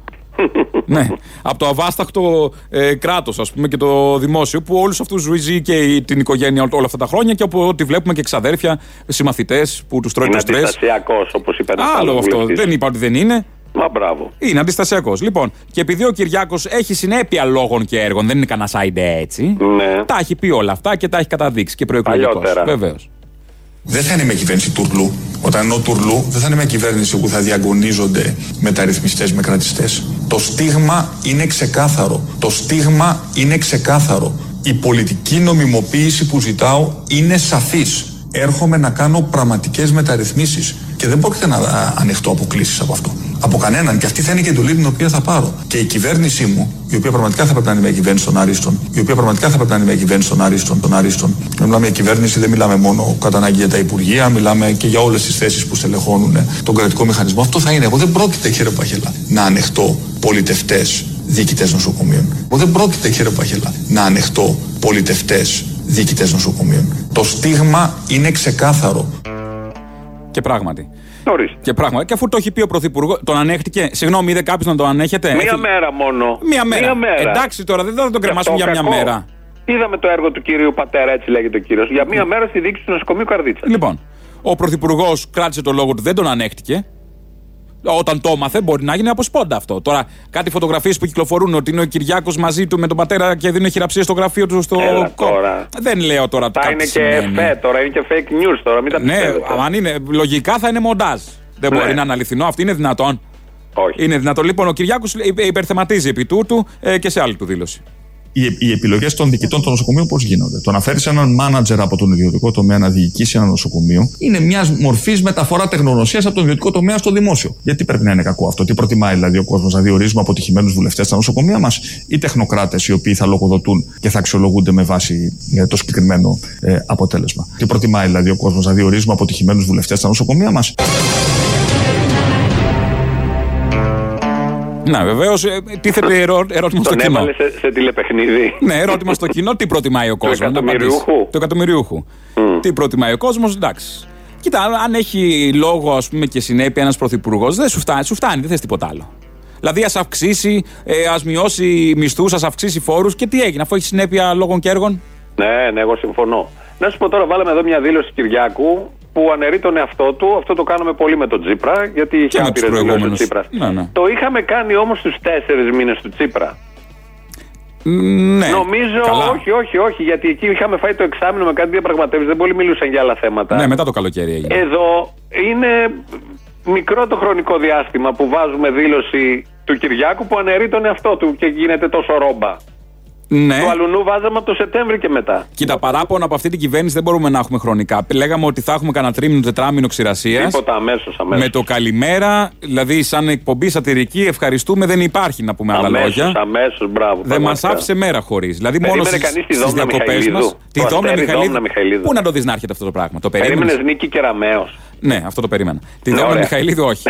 ναι. Από το αβάσταχτο ε, κράτος, ας πούμε, και το δημόσιο που όλους αυτούς ζει και η, την οικογένεια όλα αυτά τα χρόνια και από ό,τι βλέπουμε και ξαδέρφια, συμμαθητές που τους τρώει το στρες. Είναι αντιστασιακός, όπως είπε ένας άλλος. Άλλο αυτό. Δεν είπα ότι δεν είναι. Μα μπράβο. Είναι αντιστασιακός. Λοιπόν, και επειδή ο Κυριάκος έχει συνέπεια λόγων και έργων, δεν είναι κανένα side έτσι. Ναι. Τα έχει πει όλα αυτά και τα έχει καταδείξει και προεκλογικός. Βεβαίως. Δεν θα είναι με κυβέρνηση τουρλού. Όταν εννοώ τουρλού, δεν θα είναι με κυβέρνηση που θα διαγωνίζονται μεταρρυθμιστές με κρατιστές. Το στίγμα είναι ξεκάθαρο. Το στίγμα είναι ξεκάθαρο. Η πολιτική νομιμοποίηση που ζητάω είναι σαφής. Έρχομαι να κάνω πραγματικές μεταρρυθμίσεις και δεν πρόκειται να ανοιχτώ αποκλήσεις από αυτό. από κανέναν. Και αυτή θα είναι και η εντολή την οποία θα πάρω. Και η κυβέρνησή μου, η οποία πραγματικά θα πρέπει να είναι μια κυβέρνηση των Αρίστων, η οποία πραγματικά θα πρέπει να είναι μια κυβέρνηση των Αρίστων, των Αρίστων. Μιλάμε για κυβέρνηση, δεν μιλάμε μόνο κατά ανάγκη για τα υπουργεία, μιλάμε και για όλες τις θέσεις που στελεχώνουν τον κρατικό μηχανισμό. Αυτό θα είναι. Εγώ δεν πρόκειται, κύριε Παχελά, να ανεχτώ πολιτευτές διοικητές νοσοκομείων. Εγώ δεν πρόκειται, κύριε Παχελά, να ανεχτώ πολιτευτές διοικητές νοσοκομείων. Το στίγμα είναι ξεκάθαρο. Και πράγματι. Ορίστε. Και πράγματι. Και αφού το έχει πει ο Πρωθυπουργός, τον ανέχτηκε. Συγγνώμη, είδε κάποιος να τον ανέχεται. Μία έχει... μέρα μόνο. Μία μέρα. Μία μέρα. Εντάξει τώρα, δεν θα τον κρεμάσουμε για κακό. Μια μέρα. Είδαμε το έργο του κυρίου Πατέρα, έτσι λέγεται ο κύριος, για μία μέρα στη διοίκηση του νοσοκομείου Καρδίτσα. Λοιπόν, ο Πρωθυπουργός κράτησε το λόγο του, δεν τον ανέχτηκε. Όταν το έμαθε, μπορεί να γίνει από σπόντα αυτό. Τώρα, κάτι φωτογραφίες που κυκλοφορούν ότι είναι ο Κυριάκος μαζί του με τον πατέρα και δίνουν χειραψίες στο γραφείο του. Στο... Έλα, τώρα. Δεν λέω τώρα τα είναι σημαίνει. Και εφέ τώρα, είναι και fake news τώρα. Μην τα ναι, πιστεύω. Αν είναι, λογικά θα είναι μοντάζ. Δεν ναι. μπορεί να είναι αληθινό, αυτή είναι δυνατόν. Όχι. Είναι δυνατόν. Λοιπόν, ο Κυριάκος υπερθεματίζει επί τούτου ε, και σε άλλη του δήλωση. Οι, οι επιλογές των διοικητών των νοσοκομείων πώς γίνονται. Το να φέρεις έναν μάνατζερ από τον ιδιωτικό τομέα να διοικήσει ένα νοσοκομείο είναι μια μορφή μεταφορά τεχνογνωσίας από τον ιδιωτικό τομέα στο δημόσιο. Γιατί πρέπει να είναι κακό αυτό? Τι προτιμάει δηλαδή ο κόσμος, να διορίζουμε αποτυχημένους βουλευτές στα νοσοκομεία μας ή τεχνοκράτες οι οποίοι θα λογοδοτούν και θα αξιολογούνται με βάση ε, το συγκεκριμένο ε, αποτέλεσμα? Τι προτιμάει δηλαδή ο κόσμος, να διορίζουμε αποτυχημένους βουλευτές στα νοσοκομεία μας? Ναι, βεβαίως, τίθεται ερώ, ερώτημα στο κοινό. Τον έβαλε σε, σε τηλεπαιχνίδι. Ναι, ερώτημα στο κοινό, τι προτιμάει ο κόσμος. Του εκατομμυριούχου. Mm. Τι προτιμάει ο κόσμος, εντάξει. Κοίτα, αν έχει λόγο ας πούμε, και συνέπεια ένας πρωθυπουργός, δεν σου φτάνει, σου φτάνει, δεν θες τίποτα άλλο. Δηλαδή, ας αυξήσει, ε, ας μειώσει μισθούς, ας αυξήσει φόρους και τι έγινε, αφού έχει συνέπεια λόγων και έργων. Ναι, ναι, εγώ συμφωνώ. Να σου πω τώρα, βάλαμε εδώ μια δήλωση Κυριάκου που αναιρεί τον εαυτό του. Αυτό το κάναμε πολύ με τον Τσίπρα, γιατί είχε άπειρες δηλώσεις του Τσίπρα. Ναι, ναι. Το είχαμε κάνει όμως στους τέσσερις μήνες του Τσίπρα. Ναι. Νομίζω, καλά. όχι, όχι, όχι, γιατί εκεί είχαμε φάει το εξάμηνο με κάτι διαπραγματεύσεις, δεν πολύ μιλούσαν για άλλα θέματα. Ναι, μετά το καλοκαίρι έγινε. Εδώ είναι μικρό το χρονικό διάστημα που βάζουμε δήλωση του Κυριάκου που αναιρεί τον εαυτό του και γίνεται τόσο ρόμπα. Ναι. Το αλουνού βάζαμε από το Σεπτέμβριο και μετά. Κοίτα, παράπονα από αυτή την κυβέρνηση δεν μπορούμε να έχουμε χρονικά. Λέγαμε ότι θα έχουμε κανένα τρίμηνο, τετράμηνο ξηρασίας. Τίποτα, αμέσως, αμέσως. Με το καλημέρα, δηλαδή σαν εκπομπή σατυρική, ευχαριστούμε, δεν υπάρχει να πούμε αμέσως, άλλα λόγια. Αμέσως, μπράβο. Δεν μας άφησε μέρα χωρίς. Δηλαδή, μόνο στις διακοπές μας. Τη Δόμνα Μιχαηλίδου. Πού να το δεις να έρχεται αυτό το πράγμα? Το περίμενες Νίκη Κεραμέως? Ναι, αυτό το περίμενα. Τη Θεοδόρα Μιχαηλίδου, όχι.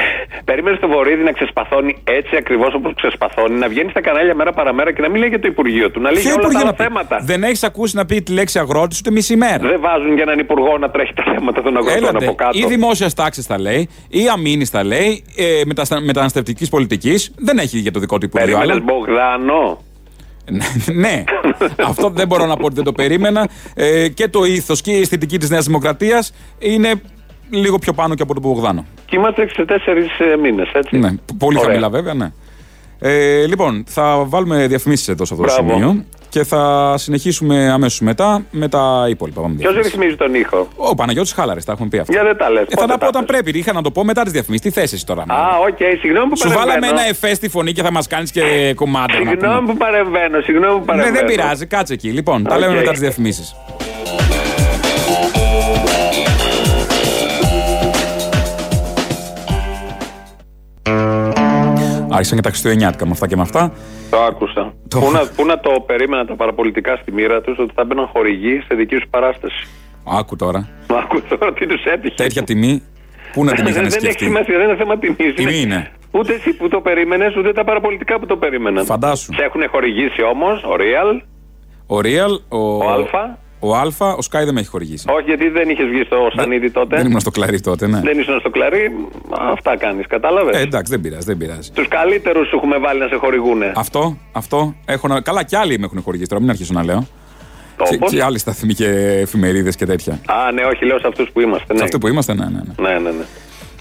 Περίμενες το Βορύδι να ξεσπαθώνει έτσι ακριβώς όπως ξεσπαθώνει, να βγαίνει στα κανάλια μέρα παραμέρα και να μην λέει για το Υπουργείο του, να λέει για όλα τα να θέματα. Δεν έχεις ακούσει να πει τη λέξη αγρότης ούτε μισή μέρα. Δεν βάζουν για έναν υπουργό να τρέχει τα θέματα των αγροτών. Έλατε, από κάτω. Ή δημόσιας τάξης τα λέει, ή αμήνης τα λέει, ε, μεταστα... μεταναστευτικής πολιτικής. Δεν έχει για το δικό του Υπουργείο. Περίμενες Μπογδάνο? Ναι, αυτό δεν μπορώ να πω ότι δεν το περίμενα. Ε, και το ήθος και η αισθητική της Νέας Δημοκρατίας είναι λίγο πιο πάνω και από τον Μπογδάνο. Και είμαστε σε τέσσερις μήνες, έτσι. Ναι, πολύ ωραία. Χαμηλά βέβαια, ναι. Ε, λοιπόν, θα βάλουμε διαφημίσεις εδώ σε αυτό το σημείο και θα συνεχίσουμε αμέσως μετά με τα υπόλοιπα. Ποιος ρυθμίζει τον ήχο? Ο Παναγιώτης Χάλαρης, τα έχουμε πει αυτά. Για δεν τα λες. Ε, θα τα πω όταν πρέπει. Είχα να το πω μετά τις διαφημίσεις. Τι θέσεις τώρα? Α, οκ, okay. Συγγνώμη που παρεμβαίνω. Σου βάλαμε ένα εφέ στη φωνή και θα μας κάνεις και κομμάτι. Συγγνώμη που παρεμβαίνω, συγγνώμη που παρεμβαίνω. Ναι, δεν πειράζει, κάτσε εκεί. Λοιπόν, okay. Τα λέμε μετά τις διαφημίσεις. Άρχισαν και τα χριστουγεννιάτικα με αυτά και με αυτά. Το άκουσα. Το... Πού, να, πού να το περίμενα τα παραπολιτικά στη μοίρα τους, ότι θα μπαίναν χορηγοί σε δική τους παράσταση. Άκου τώρα. Άκου τώρα τι τους έτυχε. Τέτοια τιμή, πού να την είχαν σκεφτεί. Δεν έχει σημασία, δεν είναι θέμα τιμής. Τιμή είναι. Ούτε εσύ που το περίμενες, ούτε τα παραπολιτικά που το περίμεναν. Φαντάσου. Σε έχουν χορηγήσει όμως ο Real. Ο Real, ο, ο Αλφα. Ο Αλφα, ο Sky δεν με έχει χορηγήσει. Όχι, γιατί δεν είχες βγει στο Σανίδι τότε. Δεν ήμουν στο Κλαρί τότε, ναι. Δεν ήσουν στο Κλαρί, αυτά κάνεις, κατάλαβες. Ε, εντάξει, δεν πειράζει, δεν πειράζει. Τους καλύτερους σου έχουμε βάλει να σε χορηγούνε. Αυτό, αυτό. Έχω να... Καλά, κι άλλοι με έχουν χορηγήσει τώρα, μην αρχίσω να λέω. Όπως. Και άλλοι σταθμοί και εφημερίδες και τέτοια. Α, ναι, όχι, λέω σε αυτούς που είμαστε. Ναι. Σε αυτούς που είμαστε, ναι, ναι. ναι. ναι, ναι, ναι.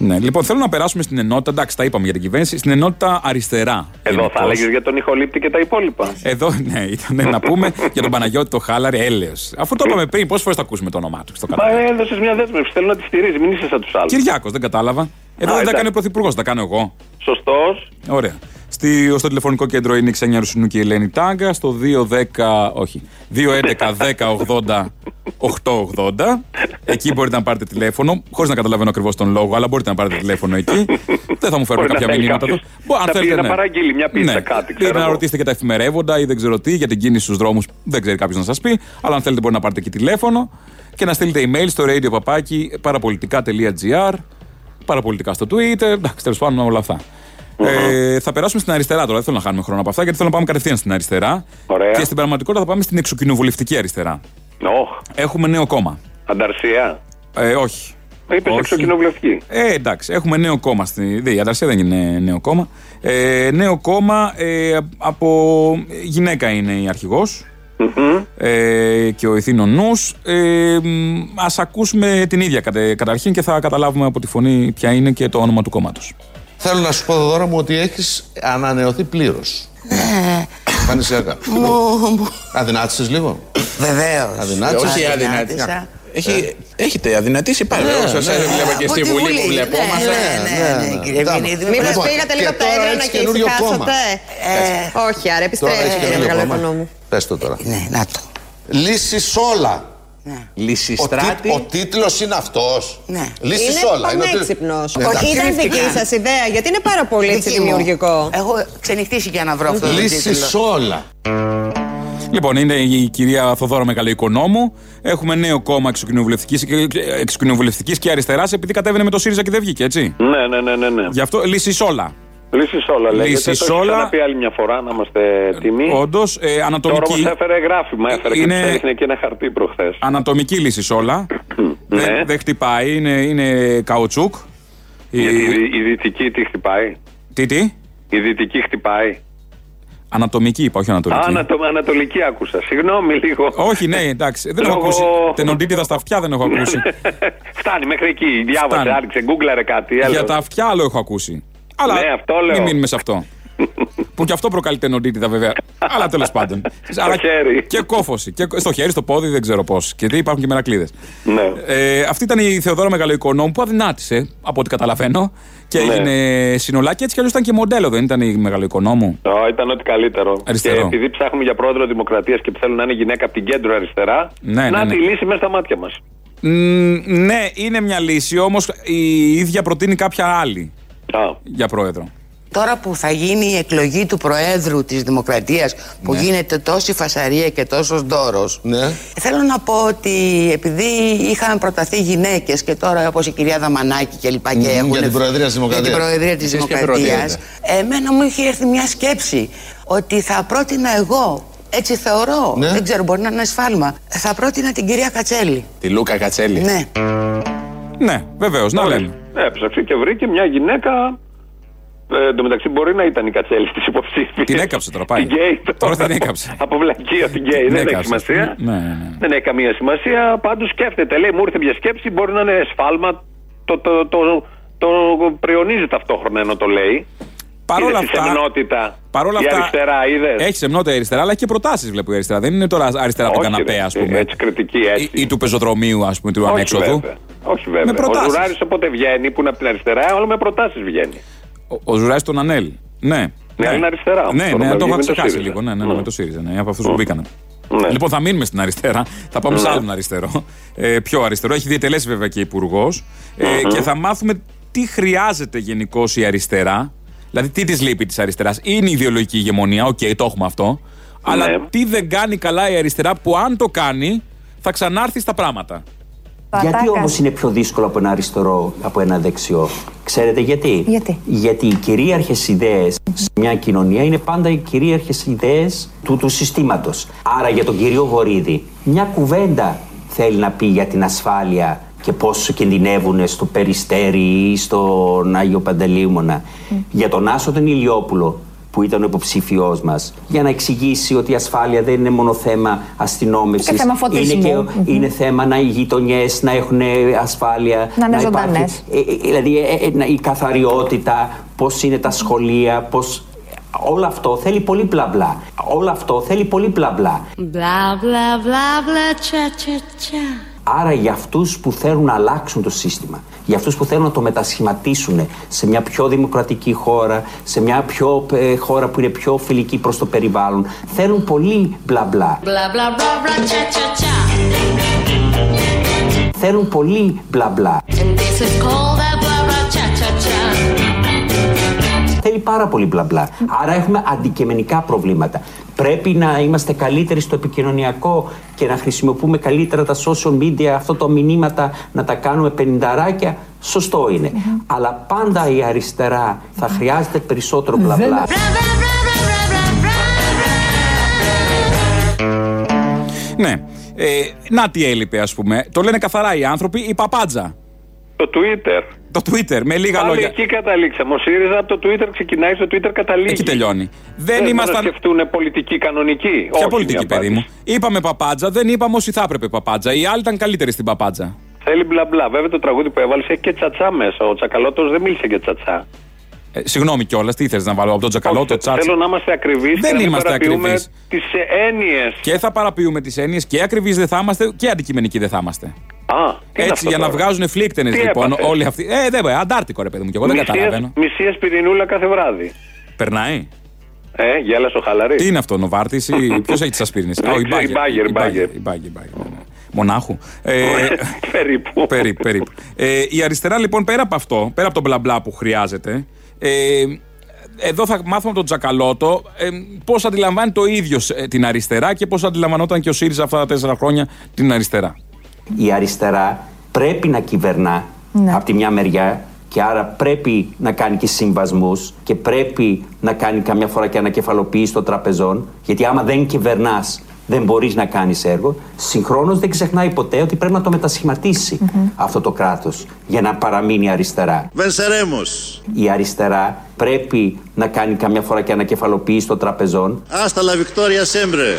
Ναι, λοιπόν, θέλω να περάσουμε στην ενότητα. Εντάξει, τα είπαμε για την κυβέρνηση. Στην ενότητα αριστερά. Εδώ γενικώς. Θα έλεγες για τον Ιχολύπτη και τα υπόλοιπα. Εδώ, ναι, ήταν να πούμε για τον Παναγιώτη το Χάλαρη, έλεος. Αφού το είπαμε πριν, πόσες φορές θα ακούσουμε το όνομά του? Μα έδωσες μια δέσμευση. Θέλω να τη στηρίζει, μην είσαι σαν τους άλλους. Κυριάκος, δεν κατάλαβα. Εδώ Α, δεν τα κάνει ο Πρωθυπουργός, τα κάνω εγώ. Σωστός. Ωραία. Στη, στο τηλεφωνικό κέντρο είναι η Ξένια Ρουσινού και η Ελένη Τάγκα. Στο δύο δέκα, όχι, δύο έντεκα δέκα ογδόντα οκτακόσια ογδόντα. Εκεί μπορείτε να πάρετε τηλέφωνο. Χωρίς να καταλαβαίνω ακριβώς τον λόγο, αλλά μπορείτε να πάρετε τηλέφωνο εκεί. Δεν θα μου φέρουν κάποια μηνύματα. Αν θέλετε να παραγγείλει μια πίτσα, ναι, κάτι. Μπορείτε να ρωτήσετε και τα εφημερεύοντα ή δεν ξέρω τι για την κίνηση στους δρόμους. Δεν ξέρει κάποιος να σας πει. Αλλά αν θέλετε, μπορείτε να πάρετε και τηλέφωνο και να στείλετε email στο radio papaki παραπολιτικά τελεία gr. Παραπολιτικά στο Twitter. Εντάξει, τέλος πάντων, όλα αυτά. Mm-hmm. Ε, θα περάσουμε στην αριστερά τώρα. Δεν θέλω να χάνουμε χρόνο από αυτά, γιατί θέλω να πάμε κατευθείαν στην αριστερά. Ωραία. Και στην πραγματικότητα θα πάμε στην εξοκοινοβουλευτική αριστερά. Oh. Έχουμε νέο κόμμα. Ανταρσία. Ε, όχι. Είπες εξοκοινοβουλευτική. Ε, εντάξει, έχουμε νέο κόμμα. Στη... Δε, η Ανταρσία δεν είναι νέο κόμμα. Ε, νέο κόμμα ε, από γυναίκα είναι η αρχηγός. Mm-hmm. Ε, και ο ηθήνων νους. Ε, ας ακούσουμε την ίδια κατε, καταρχήν και θα καταλάβουμε από τη φωνή ποια είναι και το όνομα του κόμματος. Θέλω να σου πω, Θεοδόρα μου, ότι έχεις ανανεωθεί πλήρως. Ναι. Εμφανισιακά. Αδυνάτησες λίγο. Βεβαίως. Αδυνάτησες. Όχι αδυνάτησα. Έχει, ε. Έχετε αδυνατήσει πάλι. Ναι, ναι, σας έβλεπα ναι, και στη Βουλή που βλεπόμαστε. Ναι, ναι, ναι, κύριε Βενίδη. Μήπως πήγατε λίγο από τα έδρανα και ησυχάσατε. Όχι, άρα επιστρέφετε. Πες το τώρα. Ναι, να το. Λυσισόλα. Λυσιστράτη. Ο τίτλος είναι αυτός. Λυσισόλα. Είναι πανέξυπνος. Όχι, ήταν δική σας ιδέα, γιατί είναι πάρα πολύ δημιουργικό. Έχω ξενυχτήσει για να βρω αυτό το τίτλο. Λυσισόλα. Λοιπόν, είναι η κυρία Θεοδόρα Μεγαλοοικονόμου. Έχουμε νέο κόμμα εξοκοινοβουλευτικής και αριστεράς, επειδή κατέβαινε με το ΣΥΡΙΖΑ και δεν βγήκε, έτσι. Ναι, ναι, ναι, ναι, ναι. Γι' αυτό Λυσισόλα. Λυσισόλα, λέγεται. Το είχα πει άλλη μια φορά, να είμαστε τιμοί. Όντως, ε, ανατομική. Τώρα όμως έφερε γράφημα, έφερε είναι... και ξέχνε και ένα χαρτί προχθές. Ανατομική Λυσισόλα. Ναι. Δεν δε χτυπάει, είναι, είναι καουτσούκ. Η... Η, η δυτική τι χτυπάει. Τι, τι. Η δυτική χτυπάει. Ανατομική είπα, όχι ανατολική. Ανατο, ανατολική άκουσα. Συγγνώμη λίγο. Όχι, ναι, εντάξει. Δεν έχω ακούσει. Τενοντίτιδα στα αυτιά δεν έχω ακούσει. Φτάνει μέχρι εκεί. Διάβασε, άρχισε, γκούγκλαρε κάτι. Για τα αυτιά άλλο έχω ακούσει. Αλλά ναι, αυτό λέω. Μην μείνουμε σε αυτό. Που κι αυτό προκαλεί τενοντίτιδα βέβαια. Αλλά τέλος πάντων. Στο χέρι. Και κόφωση. Και στο χέρι, στο πόδι, δεν ξέρω πώς. Και υπάρχουν και μερακλείδες. Ναι. Ε, αυτή ήταν η Θεοδόρα Μεγαλοοικονόμου που αδυνάτησε, από ό,τι καταλαβαίνω. Και ναι, έγινε συνολά και έτσι κι αλλιώς ήταν και μοντέλο, δεν ήταν η Μεγαλοοικονόμου. Oh, ήταν ό,τι καλύτερο. Αριστερό. Και επειδή ψάχνουμε για πρόεδρο Δημοκρατίας και που θέλουν να είναι γυναίκα από την κέντρο αριστερά, ναι, να ναι, ναι, τη λύση μέσα στα μάτια μας. Mm, ναι, είναι μια λύση, όμως η ίδια προτείνει κάποια άλλη oh. για πρόεδρο. Τώρα που θα γίνει η εκλογή του Προέδρου της Δημοκρατίας, που ναι, γίνεται τόση φασαρία και τόσος ντόρος, ναι, θέλω να πω ότι επειδή είχαν προταθεί γυναίκες και τώρα όπως η κυρία Δαμανάκη και λοιπά και έχουν για την Προεδρία της Δημοκρατίας, την Προεδρία της Δημοκρατίας, εμένα μου είχε έρθει μια σκέψη ότι θα πρότεινα εγώ, έτσι θεωρώ, ναι, δεν ξέρω, μπορεί να είναι σφάλμα, θα πρότεινα την κυρία Κατσέλη. Τη Λούκα Κατσέλη. Ναι, ναι, βεβαίως, να λέμε. Έψαξε και βρήκε μια γυναίκα. Ε, εν τω μεταξύ μπορεί να ήταν η Κατσέλη της υποψήφιας. Την έκαψε τώρα πάλι. Τώρα την έκαψε. Από βλακείο την γκέι. Δεν έχει σημασία. Ναι, ναι, ναι. Δεν έχει καμία σημασία. Πάντως σκέφτεται. Λέει, μου ήρθε μια σκέψη. Μπορεί να είναι σφάλμα. Το, το, το, το, το πριονίζει ταυτόχρονα ενώ το λέει. Παρόλα αυτά. Παρόλα αυτά. Η αριστερά, είδες. Έχει σεμνότητα η αριστερά, αλλά έχει και προτάσεις, βλέπω η αριστερά. Δεν είναι τώρα αριστερά του καναπέ, ας πούμε. Έτσι, κριτική, έτσι. Ή, ή του πεζοδρομίου, ας πούμε, του ανέξοδου. Όχι, βέβαια. Ο Ζουράρης όποτε βγαίνει, που είναι από την αριστερά, όλο με προτάσεις βγαίνει. Ο Ζουράς τον Ανέλ. Ναι. Ναι, είναι αριστερά. Ναι, ναι, το είχα ξεχάσει λίγο. Ναι, ναι, με το ΣΥΡΙΖΑ. Ναι, από αυτούς που μπήκανε. Λοιπόν, θα μείνουμε στην αριστερά. Θα πάμε σε άλλον αριστερό. Πιο αριστερό. Έχει διαιτελέσει βέβαια και υπουργός. Και θα μάθουμε τι χρειάζεται γενικώς η αριστερά. Δηλαδή, τι της λείπει της αριστεράς. Είναι η ιδεολογική ηγεμονία. Οκ, το έχουμε αυτό. Αλλά τι δεν κάνει καλά η αριστερά που αν το κάνει θα ξανάρθει στα πράγματα. Γιατί όμως είναι πιο δύσκολο από ένα αριστερό, από ένα δεξιό. Ξέρετε γιατί. Γιατί, γιατί οι κυρίαρχες ιδέες σε μια κοινωνία είναι πάντα οι κυρίαρχες ιδέες του, του συστήματος. Άρα για τον κύριο Βορίδη μια κουβέντα θέλει να πει για την ασφάλεια και πόσο κινδυνεύουν στο Περιστέρι ή στον Άγιο Παντελήμωνα. Mm. Για τον Άσο τον Ηλιόπουλο που ήταν ο υποψήφιός μας, για να εξηγήσει ότι η ασφάλεια δεν είναι μόνο θέμα αστυνόμευσης. Είναι θέμα φωτισμού. Είναι, και, mm-hmm. είναι θέμα να οι γειτονιές να έχουν ασφάλεια. Να είναι να ζωντανές. Υπάρχει, ε, δηλαδή ε, ε, η καθαριότητα, πώς είναι τα σχολεία, πώς... Όλο αυτό θέλει πολύ μπλα μπλα. Όλο αυτό θέλει πολύ μπλα μπλα. Μπλα μπλα μπλα τσα τσα τσα. Άρα για αυτούς που θέλουν να αλλάξουν το σύστημα, για αυτούς που θέλουν να το μετασχηματίσουν σε μια πιο δημοκρατική χώρα, σε μια πιο, ε, χώρα που είναι πιο φιλική προς το περιβάλλον, θέλουν πολύ μπλα μπλα. Μπλα μπλα μπλα μπλα τσα τσα τσα. Θέλουν πολύ μπλα μπλα. Θέλει πάρα πολύ μπλα μπλα. Άρα έχουμε αντικειμενικά προβλήματα. Πρέπει να είμαστε καλύτεροι στο επικοινωνιακό και να χρησιμοποιούμε καλύτερα τα social media, αυτά τα μηνύματα, να τα κάνουμε πενηνταράκια. Σωστό είναι. Mm-hmm. Αλλά πάντα η αριστερά θα mm-hmm. χρειάζεται περισσότερο μπλα μπλα. Ναι. Ε, να τι έλειπε, ας πούμε. Το λένε καθαρά οι άνθρωποι, η παπάντζα. Το Twitter. Το Twitter, με λίγα Πάλι λόγια. Εκεί καταλήξαμε. Ο ΣΥΡΙΖΑ από το Twitter ξεκινάει, στο Twitter καταλήγει. Εκεί τελειώνει. Δεν ήμασταν. Δεν σκεφτούν πολιτική κανονική. Ποια πολιτική, παιδί μου. Είπαμε παπάντζα, δεν είπαμε όσοι θα έπρεπε παπάντζα. Οι άλλοι ήταν καλύτεροι στην παπάντζα. Θέλει μπλα μπλα. Βέβαια το τραγούδι που έβαλε έχει και τσατσά μέσα. Ο Τσακαλώτος δεν μίλησε για τσατσά. Ε, συγγνώμη κιόλας, τι ήθελες να βάλω από τον Τσακαλώτο, τσάτσο. Θέλω να είμαστε ακριβείς. Δεν είμαστε ακριβείς. Τις έννοιες. Και θα παραποιούμε τις έννοιες και ακριβείς δεν θα είμαστε και αντικειμενικοί δεν θα είμαστε. Α, έτσι για τώρα να βγάζουν φλίκτενες λοιπόν έπαθε όλοι αυτοί. Ε, δεν βέβαια, αντάρτικο ρε παιδί μου, και εγώ μισίες, δεν καταλαβαίνω. Μισή πυρηνούλα κάθε βράδυ. Περνάει. Ε, γέλα στο χαλαρί. Τι είναι αυτό, Νοβάρτης ή ποιο έχει τι ασπίρινε. Η Μπάγκερ. Μονάχου. Περίπου. Περίπου. Η αριστερά λοιπόν πέρα από αυτό, πέρα από τον μπλα μπλα που χρειάζεται. Ε, εδώ θα μάθουμε τον Τσακαλώτο ε, πώς αντιλαμβάνει το ίδιο ε, την αριστερά και πώς αντιλαμβανόταν και ο ΣΥΡΙΖΑ αυτά τα τέσσερα χρόνια την αριστερά. Η αριστερά πρέπει να κυβερνά ναι. από τη μια μεριά και άρα πρέπει να κάνει και συμβασμούς και πρέπει να κάνει καμιά φορά και ανακεφαλοποίηση των τραπεζών, γιατί άμα δεν κυβερνάς δεν μπορείς να κάνεις έργο. Συγχρόνως δεν ξεχνάει ποτέ ότι πρέπει να το μετασχηματίσει mm-hmm. αυτό το κράτος για να παραμείνει αριστερά. Βενσερέμος. Η αριστερά πρέπει να κάνει καμιά φορά και ανακεφαλοποίηση των τραπεζών. Άστα λα Βικτόρια Σέμπρε.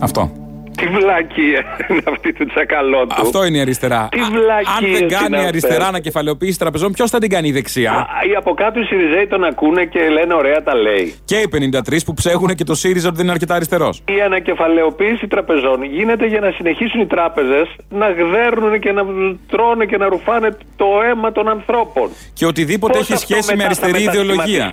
Αυτό. Τι βλακία είναι αυτή του Τσακαλώτου. Αυτό είναι η αριστερά. Τι βλακία. Αν δεν κάνει η αριστερά να κεφαλαιοποιήσει τραπεζών, ποιος θα την κάνει η δεξιά. Α, οι από κάτω οι ΣΥΡΙΖΑΙ τον ακούνε και λένε ωραία τα λέει. Και οι πενήντα τρεις που ψέχουν και το ΣΥΡΙΖΑ ότι δεν είναι αρκετά αριστερός. Η ανακεφαλαιοποίηση τραπεζών γίνεται για να συνεχίσουν οι τράπεζες να γδέρνουν και να τρώνε και να ρουφάνε το αίμα των ανθρώπων. Και οτιδήποτε πώς έχει σχέση με αριστερή ιδεολογία.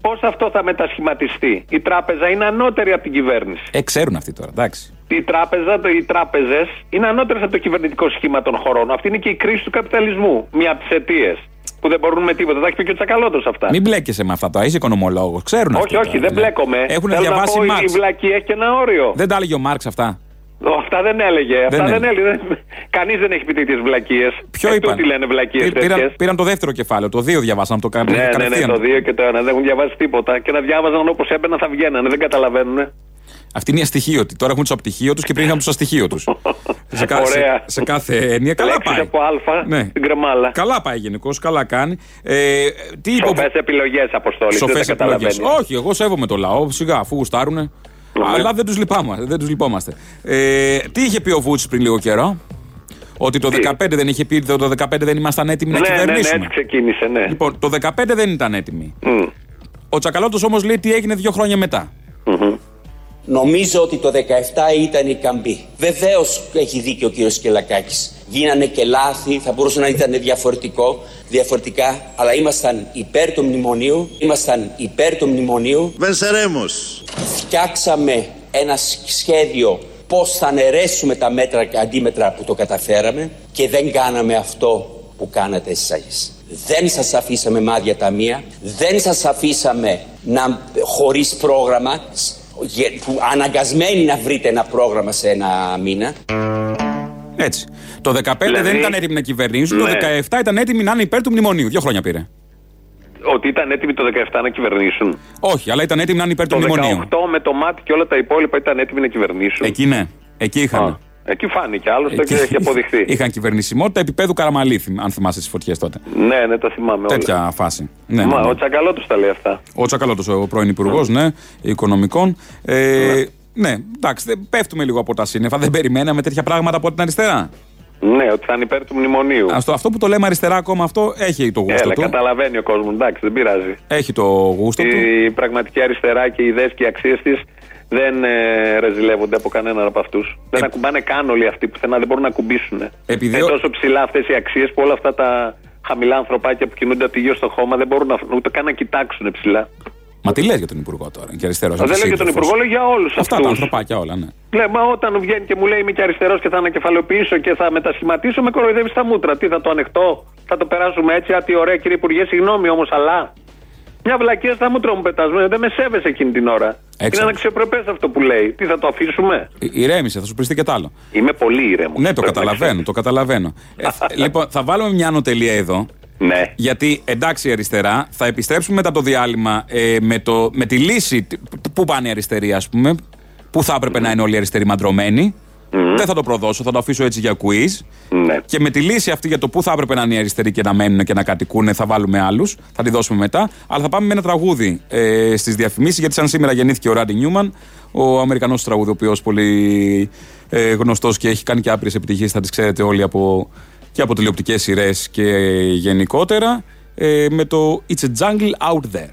Πώς αυτό θα μετασχηματιστεί. Η τράπεζα είναι ανώτερη από την κυβέρνηση. Ε, ξέρουν αυτοί τώρα, εντάξει. Η τράπεζα, οι τράπεζες είναι ανώτερες από το κυβερνητικό σχήμα των χωρών. Αυτή είναι και η κρίση του καπιταλισμού. Μία από τις αιτίες που δεν μπορούν με τίποτα. Τα έχει πει και ο Τσακαλώτος αυτά. Μην μπλέκεσαι με αυτά τώρα. Είσαι οικονομολόγος. Ξέρουν όχι, αυτοί. Όχι, όχι, δεν μπλέκομαι. Έχουν διαβάσει Μάρξ. Η βλακή έχει και ένα όριο. Δεν τα έλεγε ο Μάρξ αυτά. Αυτά δεν έλεγε. Αυτά δεν, δεν έλεγε. Κανείς δεν έχει πει τέτοιες βλακίες. Ποιο είπαν. Αυτοί λένε βλακίες. Πήραν, πήραν το δεύτερο κεφάλαιο. Το δύο διαβάσαν. Το ναι, ναι, ναι, το δύο και το ένα. Δεν έχουν διαβάσει τίποτα. Και να διάβαζαν όπως έμπαιναν θα βγαίνανε. Δεν καταλαβαίνουν. Αυτή είναι η αστοιχείωτη. Τώρα έχουν τους απτυχείωτους και πριν είχαν τους αστοιχείωτους. σε, κα, σε, σε κάθε έννοια. Καλά λέξεις πάει. Από αλφα, ναι. Την κρεμάλα. Καλά πάει γενικώς, καλά κάνει. Ε, τι Σοφές υπο... επιλογές, Αποστόλη. Σοφές επιλογές. Όχι, εγώ σέβομαι το λαό. Σιγά, αφού γουστάρουνε. Αλλά δεν τους λυπάμαστε, δεν τους λυπόμαστε. Ε, τι είχε πει ο Βούτσης πριν λίγο καιρό, ότι το δεκαπέντε δεν είχε πει, το δεκαπέντε δεν ήμασταν έτοιμοι ναι, να κυβερνήσουμε. Ναι, ναι, έτσι ξεκίνησε, ναι. Λοιπόν, το δεκαπέντε δεν ήταν έτοιμοι. Mm. Ο Τσακαλώτος όμως λέει τι έγινε δύο χρόνια μετά. Mm-hmm. Νομίζω ότι το δεκαεπτά ήταν η καμπή. Βεβαίως έχει δίκιο ο κύριος Σκελακάκης. Γίνανε και λάθη, θα μπορούσε να ήταν διαφορετικό, διαφορετικά, αλλά ήμασταν υπέρ του μνημονίου, ήμασταν υπέρ του μνημονίου. Βενσερέμος. Φτιάξαμε ένα σχέδιο πώς θα αναιρέσουμε τα μέτρα και αντίμετρα που το καταφέραμε και δεν κάναμε αυτό που κάνατε εσείς. Δεν σας αφήσαμε μάδια ταμεία, δεν σας αφήσαμε να, χωρίς πρόγραμμα, που αναγκασμένοι να βρείτε ένα πρόγραμμα σε ένα μήνα. Έτσι. Το δεκαπέντε δηλαδή, δεν ήταν έτοιμοι να κυβερνήσουν, ναι. Το δεκαεπτά ήταν έτοιμοι να είναι υπέρ του μνημονίου. Δύο χρόνια πήρε. Ότι ήταν έτοιμοι το δεκαεπτά να κυβερνήσουν. Όχι, αλλά ήταν έτοιμοι να είναι υπέρ του μνημονίου. Το δεκαοκτώ με το ΜΑΤ και όλα τα υπόλοιπα ήταν έτοιμοι να κυβερνήσουν. Εκεί ναι. Εκεί είχαν. Α, εκεί φάνηκε. Άλλωστε εκεί έχει αποδειχθεί. Είχαν κυβερνησιμότητα επίπεδου Καραμαλήθη, αν θυμάσαι τις φωτιές τότε. Ναι, ναι, τα θυμάμαι. Τέτοια όλα. Φάση. Ναι, μα, ναι, ναι. Ο Τσακαλώτος τα λέει αυτά. Ο Τσακαλώτος, ο πρώην υπουργός ναι, οικονομικών. Ναι, εντάξει, πέφτουμε λίγο από τα σύννεφα. Δεν περιμέναμε τέτοια πράγματα από την αριστερά. Ναι, ότι θα είναι υπέρ του μνημονίου. Αυτό, αυτό που το λέμε αριστερά ακόμα, αυτό έχει το γούστο. Έλα, του. Καταλαβαίνει ο κόσμος, εντάξει, δεν πειράζει. Έχει το γούστο. Η, του. Η πραγματική αριστερά και οι ιδέες και οι αξίες της δεν ε, ρεζιλεύονται από κανέναν από αυτούς. Δεν ε... ακουμπάνε καν όλοι αυτοί πουθενά, δεν μπορούν να ακουμπήσουν. Επειδή... Είναι τόσο ψηλά αυτές οι αξίες που όλα αυτά τα χαμηλά ανθρωπάκια που κινούνται από τη γη στο χώμα δεν μπορούν να, ούτε καν να κοιτάξουν ψηλά. Μα τι λες για τον Υπουργό τώρα, και αριστερός. Δεν λέω για τον Υπουργό, λέω για όλους αυτούς. Αυτά τα ανθρωπάκια όλα, ναι. Ναι, μα όταν βγαίνει και μου λέει είμαι και αριστερός και θα ανακεφαλαιοποιήσω και θα μετασχηματίσω, με κοροϊδεύει στα μούτρα. Τι, θα το ανεχτώ, θα το περάσουμε έτσι, α, τι ωραία κύριε Υπουργέ, συγγνώμη όμως, αλλά. Μια βλακία στα μούτρα μου πετασμένα, δεν με σέβεσαι εκείνη την ώρα. Έξω. Είναι αναξιοπρεπές αυτό που λέει. Τι, θα το αφήσουμε? Ηρέμησε, θα σου πριστεί και τ' άλλο. Είμαι πολύ ηρέμος. Ναι, το καταλαβαίνω, το καταλαβαίνω. ε, λοιπόν, θα βάλουμε μια ανωτελεία εδώ. Ναι. Γιατί εντάξει η αριστερά, θα επιστρέψουμε μετά από το διάλειμμα ε, με, το, με τη λύση που πάνε οι αριστεροί, ας πούμε. Που θα έπρεπε mm. να είναι όλοι οι αριστεροί μαντρωμένοι. Mm. Δεν θα το προδώσω, θα το αφήσω έτσι για quiz. Mm. Και με τη λύση αυτή για το που θα έπρεπε να είναι οι αριστεροί και να μένουν και να κατοικούν, θα βάλουμε άλλους. Θα τη δώσουμε μετά. Αλλά θα πάμε με ένα τραγούδι ε, στις διαφημίσεις. Γιατί σαν σήμερα γεννήθηκε ο Ράντι Νιούμαν, ο Αμερικανός τραγουδοποιός, πολύ ε, γνωστός και έχει κάνει και άπειρες επιτυχίες. Θα τις ξέρετε όλοι από. Και από τηλεοπτικές σειρές και γενικότερα, ε, με το It's a Jungle Out There.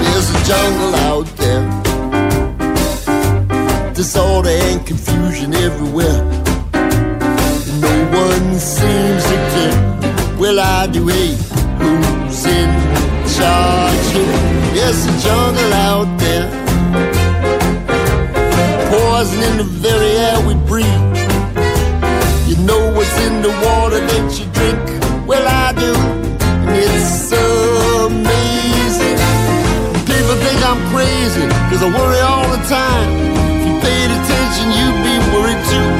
There's a jungle out there. Disorder and confusion everywhere. One seems to care. Well, I do hate who's in charge here. There's a jungle out there, poison in the very air we breathe. You know what's in the water that you drink. Well, I do, and it's amazing. People think I'm crazy, cause I worry all the time. If you paid attention, you'd be worried too.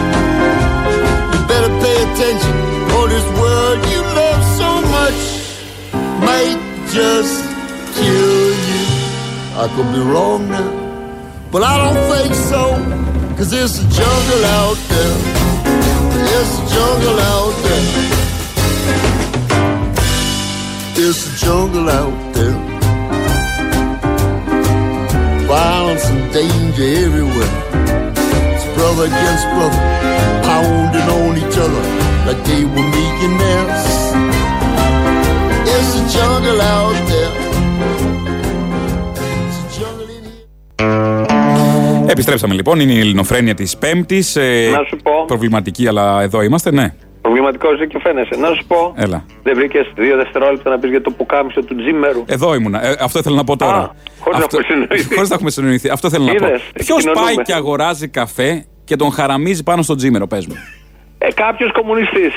Better pay attention, or this world you love so much might just kill you. I could be wrong now, but I don't think so, cause there's a jungle out there. There's a jungle out there. There's a jungle out there. Violence and danger everywhere. Brother against brother, pounding on each other like they were millionaires. It's a jungle out there. It's a jungle in here. Επιστρέψαμε λοιπόν, είναι η Ελληνοφρένεια της Πέμπτης. Ε, Να σου πω. Προβληματική, αλλά εδώ είμαστε, ναι. Προβληματικό ζήκη φαίνεσαι. Να σου πω. Έλα. Δεν βρήκες δύο δευτερόλεπτα να πεις για το πουκάμισο του Τζίμερου? Εδώ ήμουνα. Ε, αυτό ήθελα να πω τώρα. Α, χωρίς αυτό, να έχουμε συνοηθεί. Αυτό θέλω να πω. Ποιος πάει και αγοράζει καφέ και τον χαραμίζει πάνω στο Τζίμερο, πες μου? Ε, κάποιος κομμουνιστής.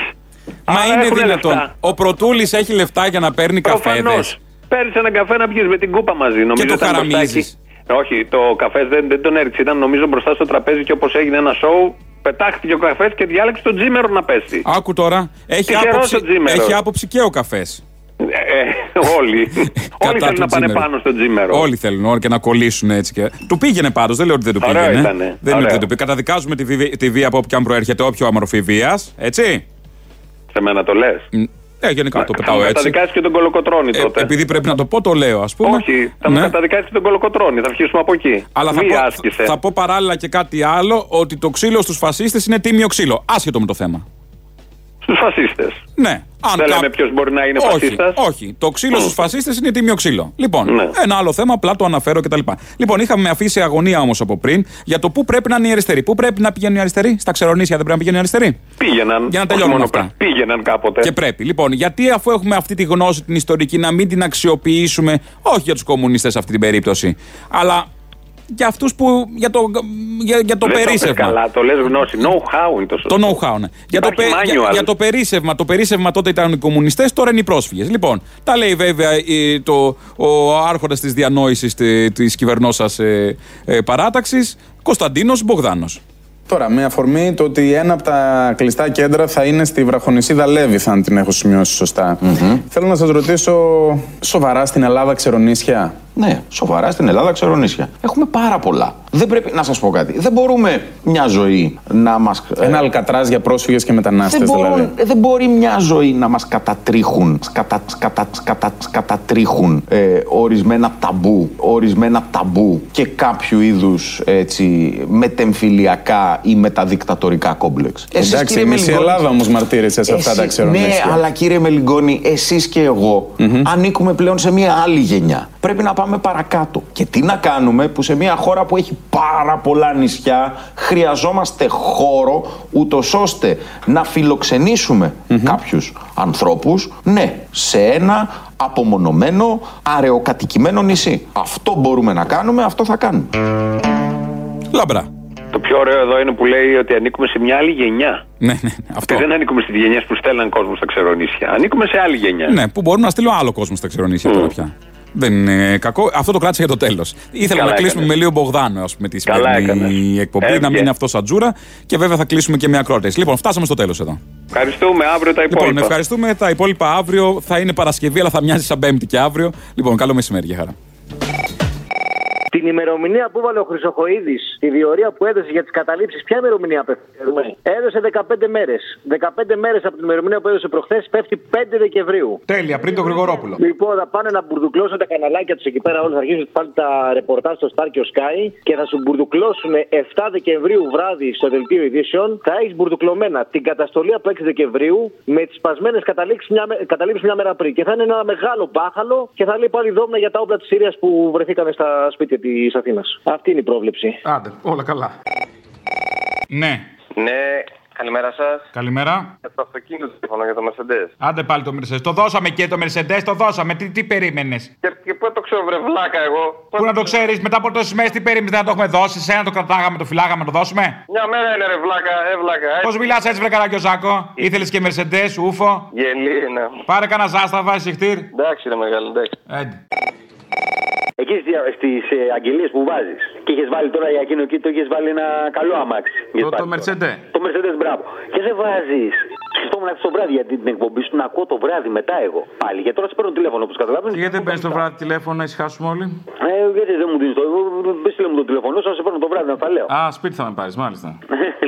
Μα άρα είναι δυνατόν. Λεφτά. Ο Πρωτούλης έχει λεφτά για να παίρνει καφέδες. Παίρνεις έναν καφέ να πιεις με την κούπα μαζί. Νομίζω και το χαραμίζεις. Όχι, το καφέ δεν, δεν τον έριξε. Ήταν νομίζω μπροστά στο τραπέζι και όπως έγινε ένα σοου. Πετάχτηκε ο καφές και διάλεξε τον Τζίμερο να πέσει. Άκου τώρα, έχει, άποψη, έχει άποψη και ο καφές. Ε, ε, όλοι. όλοι θέλουν να πάνε πάνω στον Τζίμερο. Όλοι θέλουν, όλοι και να κολλήσουν έτσι. Και... Του πήγαινε πάντως, δεν λέω ότι δεν του πήγαινε. Ωραίο ήτανε. Δεν λέω ότι δεν του. Καταδικάζουμε τη βία, τη βία από όπου και αν προέρχεται, όποιο αμορφή βίας, έτσι. Σε μένα το λες. Ε, γενικά να, το πετάω έτσι. Θα καταδικάσει και τον Κολοκοτρώνη τότε. Ε, επειδή πρέπει να το πω, το λέω, ας πούμε. Όχι, θα ναι. καταδικάσει και τον Κολοκοτρώνη, θα αρχίσουμε από εκεί. Αλλά θα πω, θα πω παράλληλα και κάτι άλλο, ότι το ξύλο στους φασίστες είναι τίμιο ξύλο. Άσχετο με το θέμα. Στους φασίστες. Ναι. Αν δεν κα... λέμε ποιος μπορεί να είναι φασίστας. Όχι, το ξύλο mm. στους φασίστες είναι τίμιο ξύλο. Λοιπόν, ναι. ένα άλλο θέμα, απλά το αναφέρω κτλ. Λοιπόν, είχαμε αφήσει αγωνία όμως από πριν για το πού πρέπει να είναι οι αριστεροί. Πού πρέπει να πηγαίνουν οι αριστεροί? Στα Ξερονήσια δεν πρέπει να πηγαίνουν οι αριστεροί? Πήγαιναν. Για να τελειώνουν αυτά. Πήγαιναν κάποτε. Και πρέπει. Λοιπόν, γιατί αφού έχουμε αυτή τη γνώση την ιστορική να μην την αξιοποιήσουμε, όχι για τους κομμουνιστές αυτή την περίπτωση, αλλά. Για αυτούς που. Για το, για, για το περίσσευμα. Το καλά, το λες γνώση. Know-how είναι το σωστό. Το know-how, ναι. Για το, για, για το περίσσευμα. Το περίσσευμα τότε ήταν οι κομμουνιστές, τώρα είναι οι πρόσφυγες. Λοιπόν, τα λέει βέβαια ε, το, ο άρχοντας της διανόησης τη, της κυβερνώσας ε, ε, παράταξης, Κωνσταντίνος Μπογδάνος. Τώρα, με αφορμή το ότι ένα από τα κλειστά κέντρα θα είναι στη Βραχονησίδα Λέβιθα, αν την έχω σημειώσει σωστά. Mm-hmm. Θέλω να σας ρωτήσω, σοβαρά στην Ελλάδα ξερονίσια? Ναι, σοβαρά στην Ελλάδα ξερονίσια. Έχουμε πάρα πολλά. Δεν πρέπει, να σας πω κάτι, δεν μπορούμε μια ζωή να μας... Ένα ε... αλκατράζ για πρόσφυγες και μετανάστες δεν μπορούν, δηλαδή. Δεν μπορεί μια ζωή να μας κατατρίχουν, κατα, κατα, κατα, κατατρίχουν ε, ορισμένα ταμπού, ορισμένα ταμπού και κάποιου είδους έτσι, μετεμφυλιακά ή μεταδικτατορικά κόμπλεξ. Εσείς, εντάξει, η μισή Ελλάδα όμως μαρτύρησε σε αυτά τα ξερονίσια. Ναι, αλλά κύριε Μελιγκόνη, εσείς και εγώ mm-hmm. ανήκουμε πλέον σε μια άλλη γενιά. Πρέπει να πάμε πάμε παρακάτω. Και τι να κάνουμε που σε μια χώρα που έχει πάρα πολλά νησιά χρειαζόμαστε χώρο ούτως ώστε να φιλοξενήσουμε mm-hmm. κάποιους ανθρώπους, ναι, σε ένα απομονωμένο, αραιοκατοικημένο νησί. Αυτό μπορούμε να κάνουμε, αυτό θα κάνουμε. Λαμπρά. Το πιο ωραίο εδώ είναι που λέει ότι ανήκουμε σε μια άλλη γενιά. Ναι, ναι, αυτό. Και δεν ανήκουμε στις γενιές που στέλναν κόσμο στα ξερονήσια. Ανήκουμε σε άλλη γενιά. Ναι, που μπορούμε να στείλω άλλο κόσμο στα ξερονήσια mm. τώρα πια. Δεν είναι κακό. Αυτό το κράτησε για το τέλος. Ήθελα καλά να κλείσουμε έκανες. Με λίγο Μπογδάνο, ας πούμε, τη σημερινή εκπομπή. Έβγε. Να μην είναι αυτό σαν τζούρα. Και βέβαια θα κλείσουμε και με ακρότες. Λοιπόν, φτάσαμε στο τέλος εδώ. Ευχαριστούμε. Αύριο τα υπόλοιπα. Λοιπόν, ευχαριστούμε. Τα υπόλοιπα αύριο θα είναι Παρασκευή, αλλά θα μοιάζει σαν Πέμπτη και αύριο. Λοιπόν, καλό μεσημέρι και χαρά. Την ημερομηνία που βάλε ο Χρυσοχοΐδης, τη διορία που έδωσε για τις καταλήψεις, ποια ημερομηνία πέφτει? Έδωσε δεκαπέντε μέρες. δεκαπέντε μέρες από την ημερομηνία που έδωσε προχθές πέφτει πέντε Δεκεμβρίου. Τέλεια, πριν τον Γρηγορόπουλο. Λοιπόν, θα πάνε να μπουρδουκλώσουν τα καναλάκια τους εκεί πέρα όλοι. Θα αρχίσουν πάλι τα ρεπορτάζ στο Star και ο Sky και θα σου μπουρδουκλώσουν εφτά Δεκεμβρίου βράδυ στο δελτίο ειδήσεων. Θα έχεις μπουρδουκλωμένα την καταστολή από έξι Δεκεμβρίου με τις σπασμένες καταλήψεις μια, μια μέρα πριν. Και θα είναι ένα μεγάλο μπάχαλο και θα λέει πάλι δόμνα για τα όπλα της Συρίας που βρεθήκανε στα σπίτια της Αθήνας. Αυτή είναι η πρόβλεψη. Άντε, όλα καλά. Ναι. Ναι, καλημέρα σας. Καλημέρα. Ε, το αυτοκίνητο τηλεφωνώ για το Mercedes. Άντε πάλι το Mercedes. Το δώσαμε και το Mercedes, το δώσαμε. Τι, τι περίμενες? Και, και πού το ξέρω, βρε βλάκα, εγώ. Πού να το ξέρεις, μετά από τόσες μέρες τι περίμενες? Δεν το έχουμε δώσει, σένα το κρατάγαμε, το φυλάγαμε, το δώσουμε. Μια μέρα είναι, ρε βλάκα, ε βλάκα. Ε. Πώς μιλάς έτσι, βρε καραγκιόζάκο? Ε. Ήθελες και Mercedes, ούφο. Γελίνα. Πάρε κανένα ζάσταβα, εισυχτήρ. Εντάξει, ρε μεγάλο, εντάξει. Έντε. Εκεί στις ε, αγγελίες που βάζεις και είχες βάλει τώρα για εκείνο εκεί, το είχες βάλει ένα καλό αμάξι. Το, το Mercedes. Το Mercedes, μπράβο. Και δεν βάζεις. Σκεφτόμουν αυτό το βράδυ για την εκπομπή σου να ακούω το βράδυ μετά εγώ. Πάλι γιατί τώρα σε παίρνω τηλέφωνο, όπως καταλαβαίνεις. Και γιατί δεν παίρνεις το βράδυ τηλέφωνο να ησυχάσουμε όλοι? Ε, γιατί δεν μου δίνεις το. Δεν στείλε μου το τηλέφωνο, σαν σε παίρνω το βράδυ να τα λέω. Α, σπίτι θα με πάρεις, μάλιστα.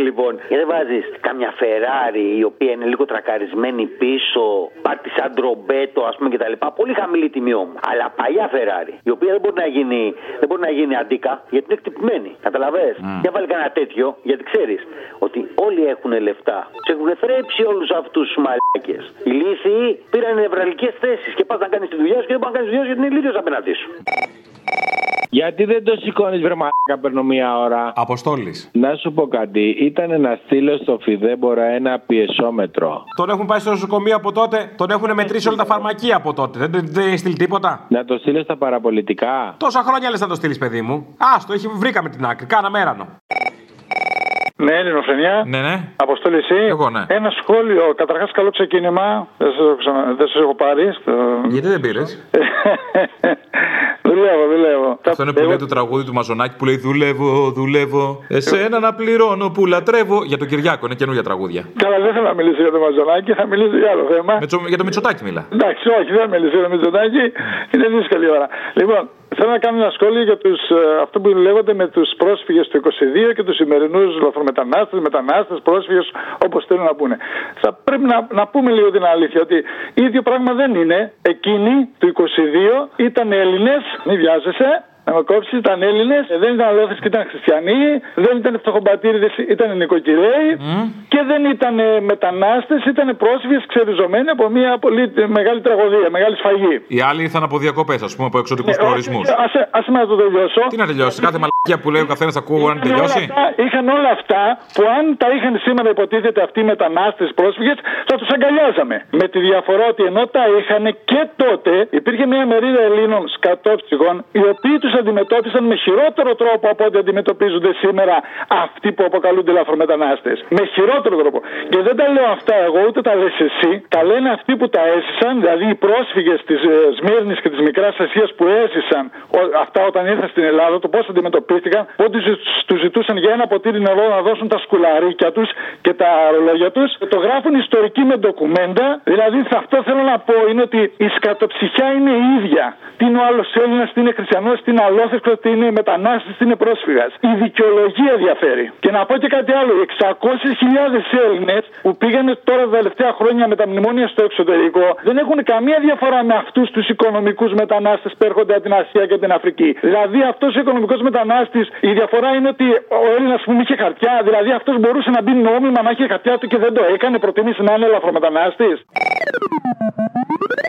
Λοιπόν, γιατί δεν βάζεις καμιά Ferrari η οποία είναι λίγο τρακαρισμένη πίσω, πάρτι σαν ντρομπέτο α πούμε κτλ. Πολύ χαμηλή τιμή όμω. Αλλά παλιά Ferrari η οποία δεν μπορεί να γίνει, δεν μπορεί να γίνει αντίκα γιατί είναι χτυπημένη. Καταλαβαίνεις. Mm. Για βάλει κανένα τέτοιο γιατί ξέρεις ότι όλοι έχουν λεφτά. Σε έχουν θρέψει όλου αυτού του μαλάκες. Οι λύθοι πήραν νευραλικές θέσεις και πας να κάνεις τη δουλειά σου και δεν πας να κάνεις τη δουλειά σου γιατί είναι ηλίθιος απέναντί σου. Γιατί δεν το σηκώνεις, βρε μαλάκα, παίρνω μία ώρα. Αποστόλης. Να σου πω κάτι, ήταν να στείλω στο Φιδέμπορα ένα πιεσόμετρο. Τον έχουν πάει στο νοσοκομείο από τότε, τον έχουν μετρήσει όλα τα φαρμακεία από τότε. Δεν, δεν, δεν στείλει τίποτα. Να το στείλω στα παραπολιτικά. Τόσα χρόνια λες να το στείλεις, παιδί μου. Άστο, έχει, βρήκαμε την άκρη. Κάναμε έρανο. Ναι, Ελληνοφρενιά. Ναι, ναι. Αποστόλη, εσύ. Εγώ, ναι. Ένα σχόλιο. Καταρχάς, καλό ξεκίνημα. Δεν σας ξανα... έχω πάρει. Στο... Γιατί δεν πήρες? Δουλεύω, δουλεύω. Αυτό είναι που λέει το τραγούδι του Μαζονάκη που λέει δουλεύω, δουλεύω. Εσένα να πληρώνω που λατρεύω. Για τον Κυριάκο, είναι καινούργια τραγούδια. Καλά, δεν θέλω να μιλήσω για τον Μαζονάκη, θα μιλήσω για άλλο θέμα. Με τσο... Για τον Μητσοτάκη μιλά. Εντάξει, όχι, δεν μιλήσω για τον Μητσοτάκη. Είναι δύσκολη ώρα. Λοιπόν. Θέλω να κάνω ένα σχόλιο για τους, ε, αυτό που λέγονται με τους πρόσφυγες του είκοσι δύο και τους σημερινούς λαθρομετανάστες, μετανάστες, πρόσφυγες, όπως θέλουν να πούνε. Θα πρέπει να, να πούμε λίγο την αλήθεια, ότι ίδιο πράγμα δεν είναι. Εκείνοι του είκοσι δύο ήταν Έλληνες, μη βιάζεσαι. Να με κόψει, ήταν Έλληνες, δεν ήταν αλόθροι και ήταν χριστιανοί, δεν ήταν φτωχομπατήριδες, ήταν νοικοκυρέοι mm. και δεν ήταν μετανάστες, ήταν πρόσφυγες ξεριζωμένοι από μια πολύ μεγάλη τραγωδία, μεγάλη σφαγή. Οι άλλοι ήρθαν από διακοπές, ας πούμε, από εξωτικούς ναι, προορισμούς. Ας με να το τελειώσω. Τι να τελειώσει, κάθε μαλακία που λέει ο καθένας ακούω να τελειώσει. Όλα αυτά, είχαν όλα αυτά που αν τα είχαν σήμερα υποτίθεται αυτοί οι μετανάστες πρόσφυγες, θα τους αγκαλιάζαμε. Με τη διαφορά ότι ενώ τα είχαν και τότε υπήρχε μια μερίδα Ελλήνων σκατόψυχων οι οποίοι τους αντιμετώπισαν με χειρότερο τρόπο από ό,τι αντιμετωπίζονται σήμερα αυτοί που αποκαλούνται λαθρομετανάστες. Με χειρότερο τρόπο. Και δεν τα λέω αυτά εγώ, ούτε τα λες εσύ. Τα λένε αυτοί που τα έζησαν, δηλαδή οι πρόσφυγες της ε, Σμύρνης και της Μικράς Ασίας που έζησαν ο, αυτά όταν ήρθαν στην Ελλάδα, το πώς αντιμετωπίστηκαν, πότε τους ζητούσαν για ένα ποτήρι νερό να δώσουν τα σκουλαρίκια τους και τα ρολόγια τους. Το γράφουν ιστορικοί με ντοκουμέντα. Δηλαδή αυτό θέλω να πω είναι ότι η σκατοψυχιά είναι η ίδια. Τι είναι ο άλλος Έλληνας, τι είναι χριστιανός, τι είναι αλόθρηστος, τι είναι μετανάστης, τι είναι πρόσφυγας. Η δικαιολογία διαφέρει. Και να πω και κάτι άλλο. εξακόσιες χιλιάδες Έλληνες που πήγανε τώρα τα τελευταία χρόνια με τα μνημόνια στο εξωτερικό δεν έχουν καμία διαφορά με αυτούς τους οικονομικούς μετανάστες που έρχονται από την Ασία και την Αφρική. Δηλαδή αυτός ο οικονομικός μετανάστης, η διαφορά είναι ότι ο Έλληνας που είχε χαρτιά, δηλαδή αυτός μπορούσε να μπει νόμιμα να έχει χαρτιά του και δεν το έκανε, προτίμησε να είναι ελαφρομετανάστης.